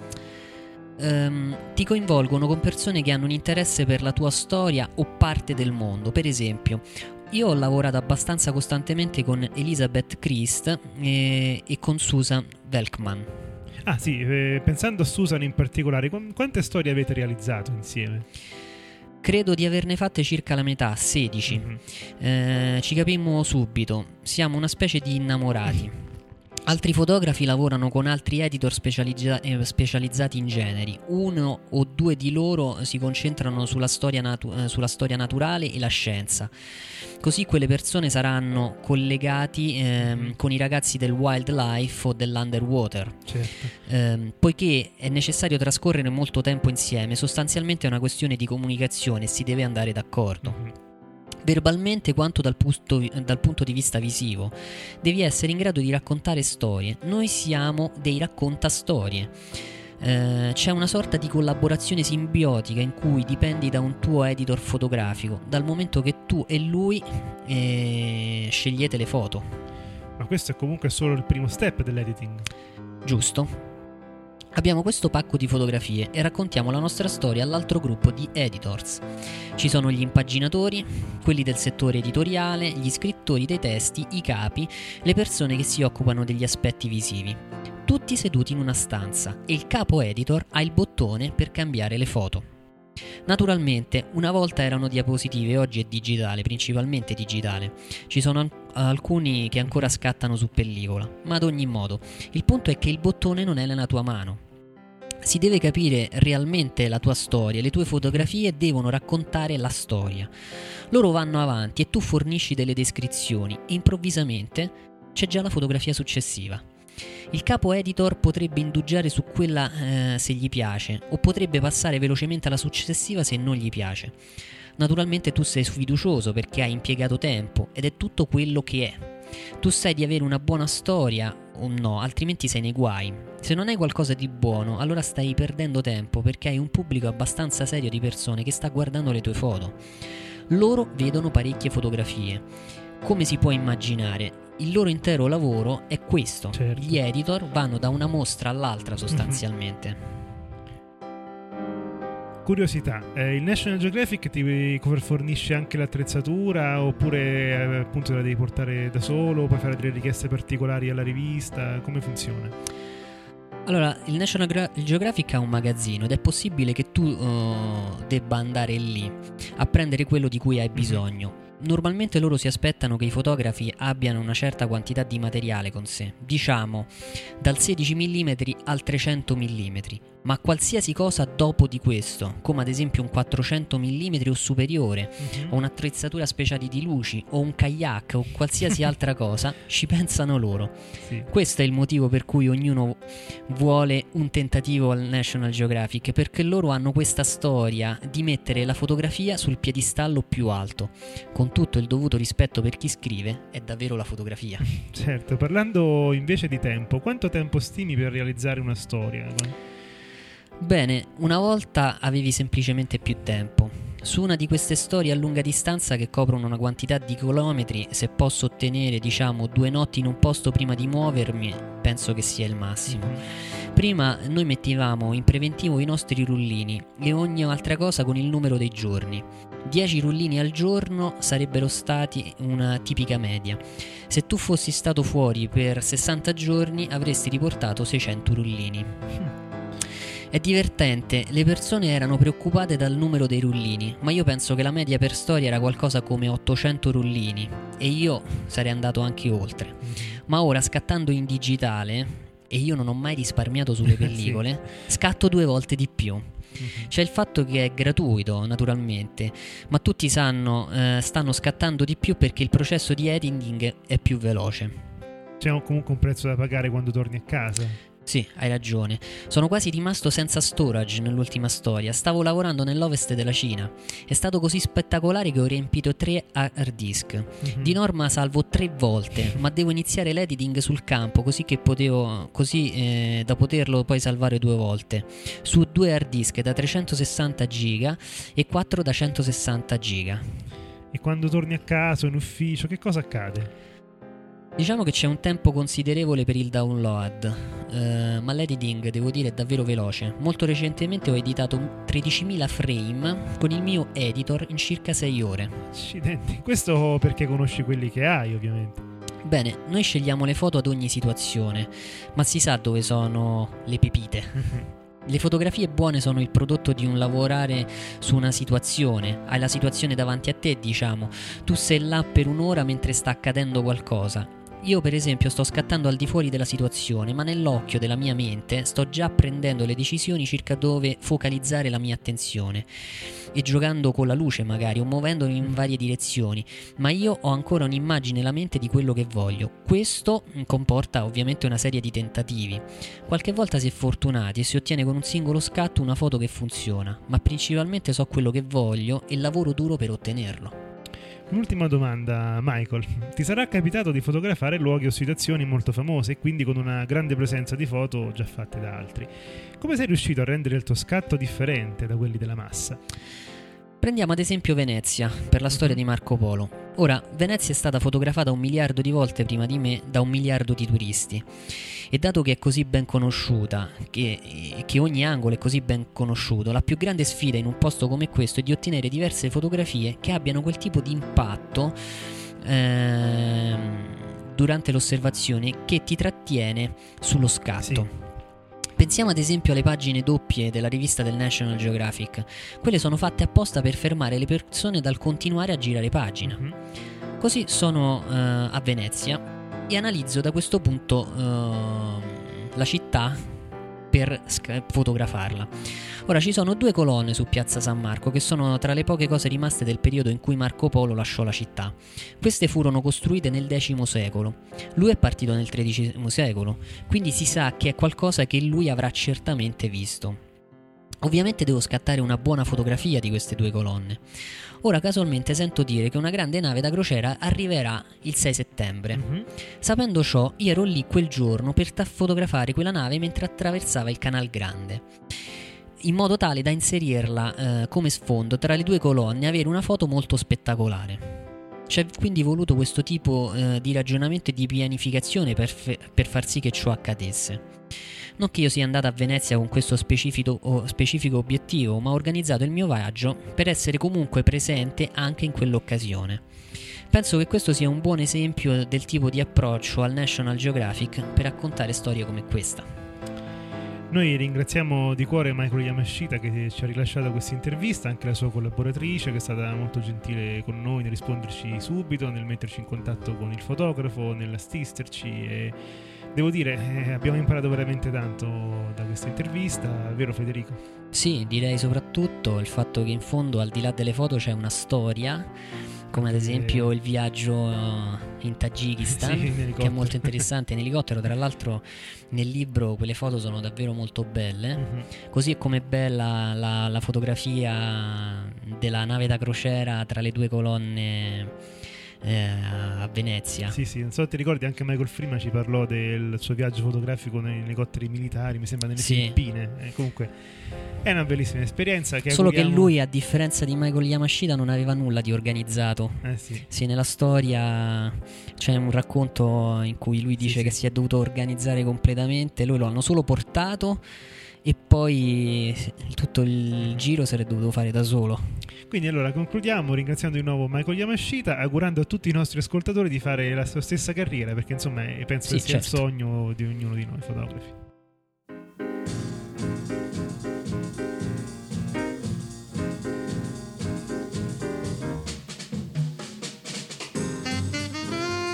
Um, ti coinvolgono con persone che hanno un interesse per la tua storia o parte del mondo. Per esempio, Io ho lavorato abbastanza costantemente con Elizabeth Christ e, e con Susan Welkman. Ah sì, eh, pensando a Susan in particolare, qu- quante storie avete realizzato insieme? Credo di averne fatte circa la metà, sedici. Mm-hmm. Eh, ci capimmo subito, siamo una specie di innamorati. Altri fotografi lavorano con altri editor specializza- eh, specializzati in generi. Uno o due di loro si concentrano sulla storia, natu- eh, sulla storia naturale e la scienza. Così quelle persone saranno collegati eh, con i ragazzi del wildlife o dell'underwater. Certo. Eh, poiché è necessario trascorrere molto tempo insieme, sostanzialmente è una questione di comunicazione e si deve andare d'accordo. Mm-hmm. Verbalmente quanto dal punto, dal punto di vista visivo. Devi essere in grado di raccontare storie. Noi siamo dei raccontastorie. Eh, c'è una sorta di collaborazione simbiotica in cui dipendi da un tuo editor fotografico, dal momento che tu e lui eh, scegliete le foto. Ma questo è comunque solo il primo step dell'editing. Giusto. Abbiamo questo pacco di fotografie e raccontiamo la nostra storia all'altro gruppo di editors. Ci sono gli impaginatori, quelli del settore editoriale, gli scrittori dei testi, i capi, le persone che si occupano degli aspetti visivi. Tutti seduti in una stanza e il capo editor ha il bottone per cambiare le foto. Naturalmente, una volta erano diapositive, oggi è digitale, principalmente digitale. Ci sono an- alcuni che ancora scattano su pellicola, ma ad ogni modo, il punto è che il bottone non è nella tua mano. Si deve capire realmente la tua storia, le tue fotografie devono raccontare la storia. Loro vanno avanti e tu fornisci delle descrizioni e improvvisamente c'è già la fotografia successiva. Il capo editor potrebbe indugiare su quella eh, se gli piace, o potrebbe passare velocemente alla successiva se non gli piace. Naturalmente tu sei fiducioso perché hai impiegato tempo ed è tutto quello che è. Tu sai di avere una buona storia o no, altrimenti sei nei guai. Se non hai qualcosa di buono, allora stai perdendo tempo perché hai un pubblico abbastanza serio di persone che sta guardando le tue foto. Loro vedono parecchie fotografie. Come si può immaginare, il loro intero lavoro è questo. Certo. Gli editor vanno da una mostra all'altra sostanzialmente. Curiosità, eh, il National Geographic ti fornisce anche l'attrezzatura oppure eh, appunto la devi portare da solo, puoi fare delle richieste particolari alla rivista, come funziona? Allora, il National Gra- Geographic ha un magazzino ed è possibile che tu uh, debba andare lì a prendere quello di cui hai bisogno. Normalmente loro si aspettano che i fotografi abbiano una certa quantità di materiale con sé, diciamo dal sedici millimetri al trecento millimetri, ma qualsiasi cosa dopo di questo, come ad esempio un quattrocento millimetri o superiore, mm-hmm. o un'attrezzatura speciale di luci, o un kayak, o qualsiasi altra cosa, ci pensano loro. Sì. Questo è il motivo per cui ognuno vuole un tentativo al National Geographic, perché loro hanno questa storia di mettere la fotografia sul piedistallo più alto, con tutto il dovuto rispetto per chi scrive, è davvero la fotografia. Certo, parlando invece di tempo, quanto tempo stimi per realizzare una storia? Bene, una volta avevi semplicemente più tempo. Su una di queste storie a lunga distanza che coprono una quantità di chilometri, se posso ottenere, diciamo, due notti in un posto prima di muovermi, penso che sia il massimo. Prima noi mettevamo in preventivo i nostri rullini e ogni altra cosa con il numero dei giorni. dieci rullini al giorno sarebbero stati una tipica media. Se tu fossi stato fuori per sessanta giorni avresti riportato seicento rullini. È divertente, le persone erano preoccupate dal numero dei rullini, ma io penso che la media per storia era qualcosa come ottocento rullini e io sarei andato anche oltre. Ma ora scattando in digitale, e io non ho mai risparmiato sulle pellicole, sì. Scatto due volte di più. Mm-hmm. C'è il fatto che è gratuito naturalmente, ma tutti sanno, eh, stanno scattando di più perché il processo di editing è più veloce. C'è un, comunque un prezzo da pagare quando torni a casa. Sì, hai ragione. Sono quasi rimasto senza storage nell'ultima storia. Stavo lavorando nell'ovest della Cina. È stato così spettacolare che ho riempito tre hard disk. Mm-hmm. Di norma salvo tre volte, ma devo iniziare l'editing sul campo così che potevo, così eh, da poterlo poi salvare due volte. Su due hard disk da trecentosessanta giga e quattro da centosessanta giga. E quando torni a casa, in ufficio, che cosa accade? Diciamo che c'è un tempo considerevole per il download, eh, ma l'editing, devo dire, è davvero veloce. Molto recentemente ho editato tredicimila frame con il mio editor in circa sei ore. Accidenti, questo perché conosci quelli che hai, ovviamente. Bene, noi scegliamo le foto ad ogni situazione, ma si sa dove sono le pepite. Le fotografie buone sono il prodotto di un lavorare su una situazione. Hai la situazione davanti a te, diciamo. Tu sei là per un'ora mentre sta accadendo qualcosa. Io, per esempio, sto scattando al di fuori della situazione, ma nell'occhio della mia mente sto già prendendo le decisioni circa dove focalizzare la mia attenzione e giocando con la luce magari o muovendomi in varie direzioni, ma io ho ancora un'immagine nella mente di quello che voglio. Questo comporta ovviamente una serie di tentativi. Qualche volta si è fortunati e si ottiene con un singolo scatto una foto che funziona, ma principalmente so quello che voglio e lavoro duro per ottenerlo. Un'ultima domanda, Michael. Ti sarà capitato di fotografare luoghi o situazioni molto famose e quindi con una grande presenza di foto già fatte da altri. Come sei riuscito a rendere il tuo scatto differente da quelli della massa? Prendiamo ad esempio Venezia, per la storia di Marco Polo. Ora, Venezia è stata fotografata un miliardo di volte prima di me da un miliardo di turisti. E dato che è così ben conosciuta, che, che ogni angolo è così ben conosciuto, la più grande sfida in un posto come questo è di ottenere diverse fotografie che abbiano quel tipo di impatto ehm, durante l'osservazione che ti trattiene sullo scatto. Sì. Pensiamo ad esempio alle pagine doppie della rivista del National Geographic. Quelle sono fatte apposta per fermare le persone dal continuare a girare pagina. Mm-hmm. Così sono eh, a Venezia e analizzo da questo punto uh, la città per sc- fotografarla. Ora, ci sono due colonne su Piazza San Marco che sono tra le poche cose rimaste del periodo in cui Marco Polo lasciò la città. Queste furono costruite nel decimo secolo. Lui è partito nel tredicesimo secolo, quindi si sa che è qualcosa che lui avrà certamente visto. Ovviamente devo scattare una buona fotografia di queste due colonne. Ora casualmente sento dire che una grande nave da crociera arriverà il sei settembre. Mm-hmm. Sapendo ciò, io ero lì quel giorno per ta- fotografare quella nave mentre attraversava il Canal Grande, in modo tale da inserirla eh, come sfondo tra le due colonne e avere una foto molto spettacolare. C'è quindi voluto questo tipo eh, di ragionamento e di pianificazione per, fe- per far sì che ciò accadesse. Non che io sia andata a Venezia con questo specifico, o specifico obiettivo, ma ho organizzato il mio viaggio per essere comunque presente anche in quell'occasione. Penso che questo sia un buon esempio del tipo di approccio al National Geographic per raccontare storie come questa. Noi ringraziamo di cuore Michael Yamashita che ci ha rilasciato questa intervista, anche la sua collaboratrice che è stata molto gentile con noi nel risponderci subito, nel metterci in contatto con il fotografo, nell'assisterci e devo dire eh, abbiamo imparato veramente tanto da questa intervista, vero Federico? Sì, direi soprattutto il fatto che in fondo al di là delle foto c'è una storia, come ad esempio il viaggio in Tagikistan, sì, in che è molto interessante in elicottero. Tra l'altro nel libro quelle foto sono davvero molto belle. Mm-hmm. Così è come bella la, la fotografia della nave da crociera tra le due colonne eh, a Venezia. Sì, sì, non so se ti ricordi, anche Michael Freeman ci parlò del suo viaggio fotografico nei elicotteri militari, mi sembra nelle sì. Filippine. Eh, comunque è una bellissima esperienza che solo auguriamo... che lui, a differenza di Michael Yamashita, non aveva nulla di organizzato. eh sì. Sì, nella storia c'è un racconto in cui lui dice sì, che sì. si è dovuto organizzare completamente. Lui lo hanno solo portato e poi tutto il giro sarebbe dovuto fare da solo. Quindi allora concludiamo ringraziando di nuovo Michael Yamashita, augurando a tutti i nostri ascoltatori di fare la sua stessa carriera, perché insomma penso sì, che sia certo. il sogno di ognuno di noi fotografi.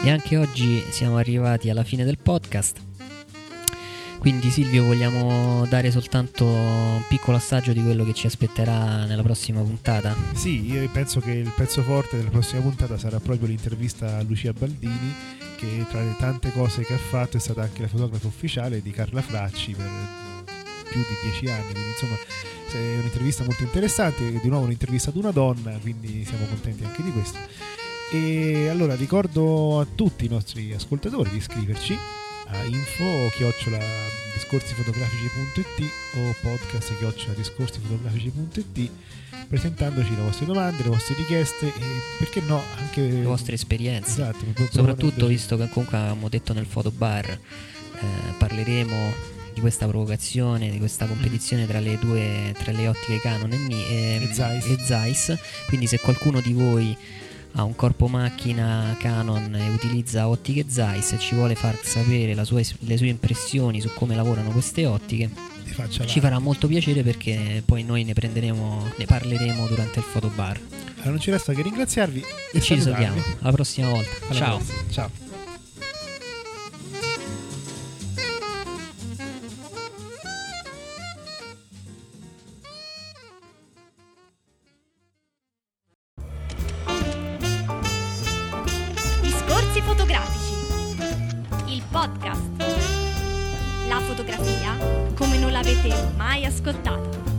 E anche oggi siamo arrivati alla fine del podcast. Quindi Silvio, vogliamo dare soltanto un piccolo assaggio di quello che ci aspetterà nella prossima puntata? Sì, io penso che il pezzo forte della prossima puntata sarà proprio l'intervista a Lucia Baldini, che tra le tante cose che ha fatto è stata anche la fotografa ufficiale di Carla Fracci per più di dieci anni. Quindi insomma è un'intervista molto interessante, di nuovo un'intervista ad una donna, quindi siamo contenti anche di questo. E allora ricordo a tutti i nostri ascoltatori di iscriverci a info chiocciola discorsi fotografici punto it o podcast chiocciola discorsi fotografici punto it, presentandoci le vostre domande, le vostre richieste e perché no anche le vostre esperienze. Esatto, soprattutto visto che comunque abbiamo detto nel fotobar eh, parleremo di questa provocazione, di questa competizione mm. tra le due tra le ottiche Canon e, e, e, Zeiss. e Zeiss. Quindi se qualcuno di voi ha un corpo macchina Canon e utilizza ottiche Zeiss e ci vuole far sapere la sua, le sue impressioni su come lavorano queste ottiche, ci farà molto piacere, perché poi noi ne prenderemo, ne parleremo durante il fotobar. Allora non ci resta che ringraziarvi e, e ci salutiamo alla prossima volta. Alla ciao. Prossima. Ciao. Podcast. La fotografia come non l'avete mai ascoltata.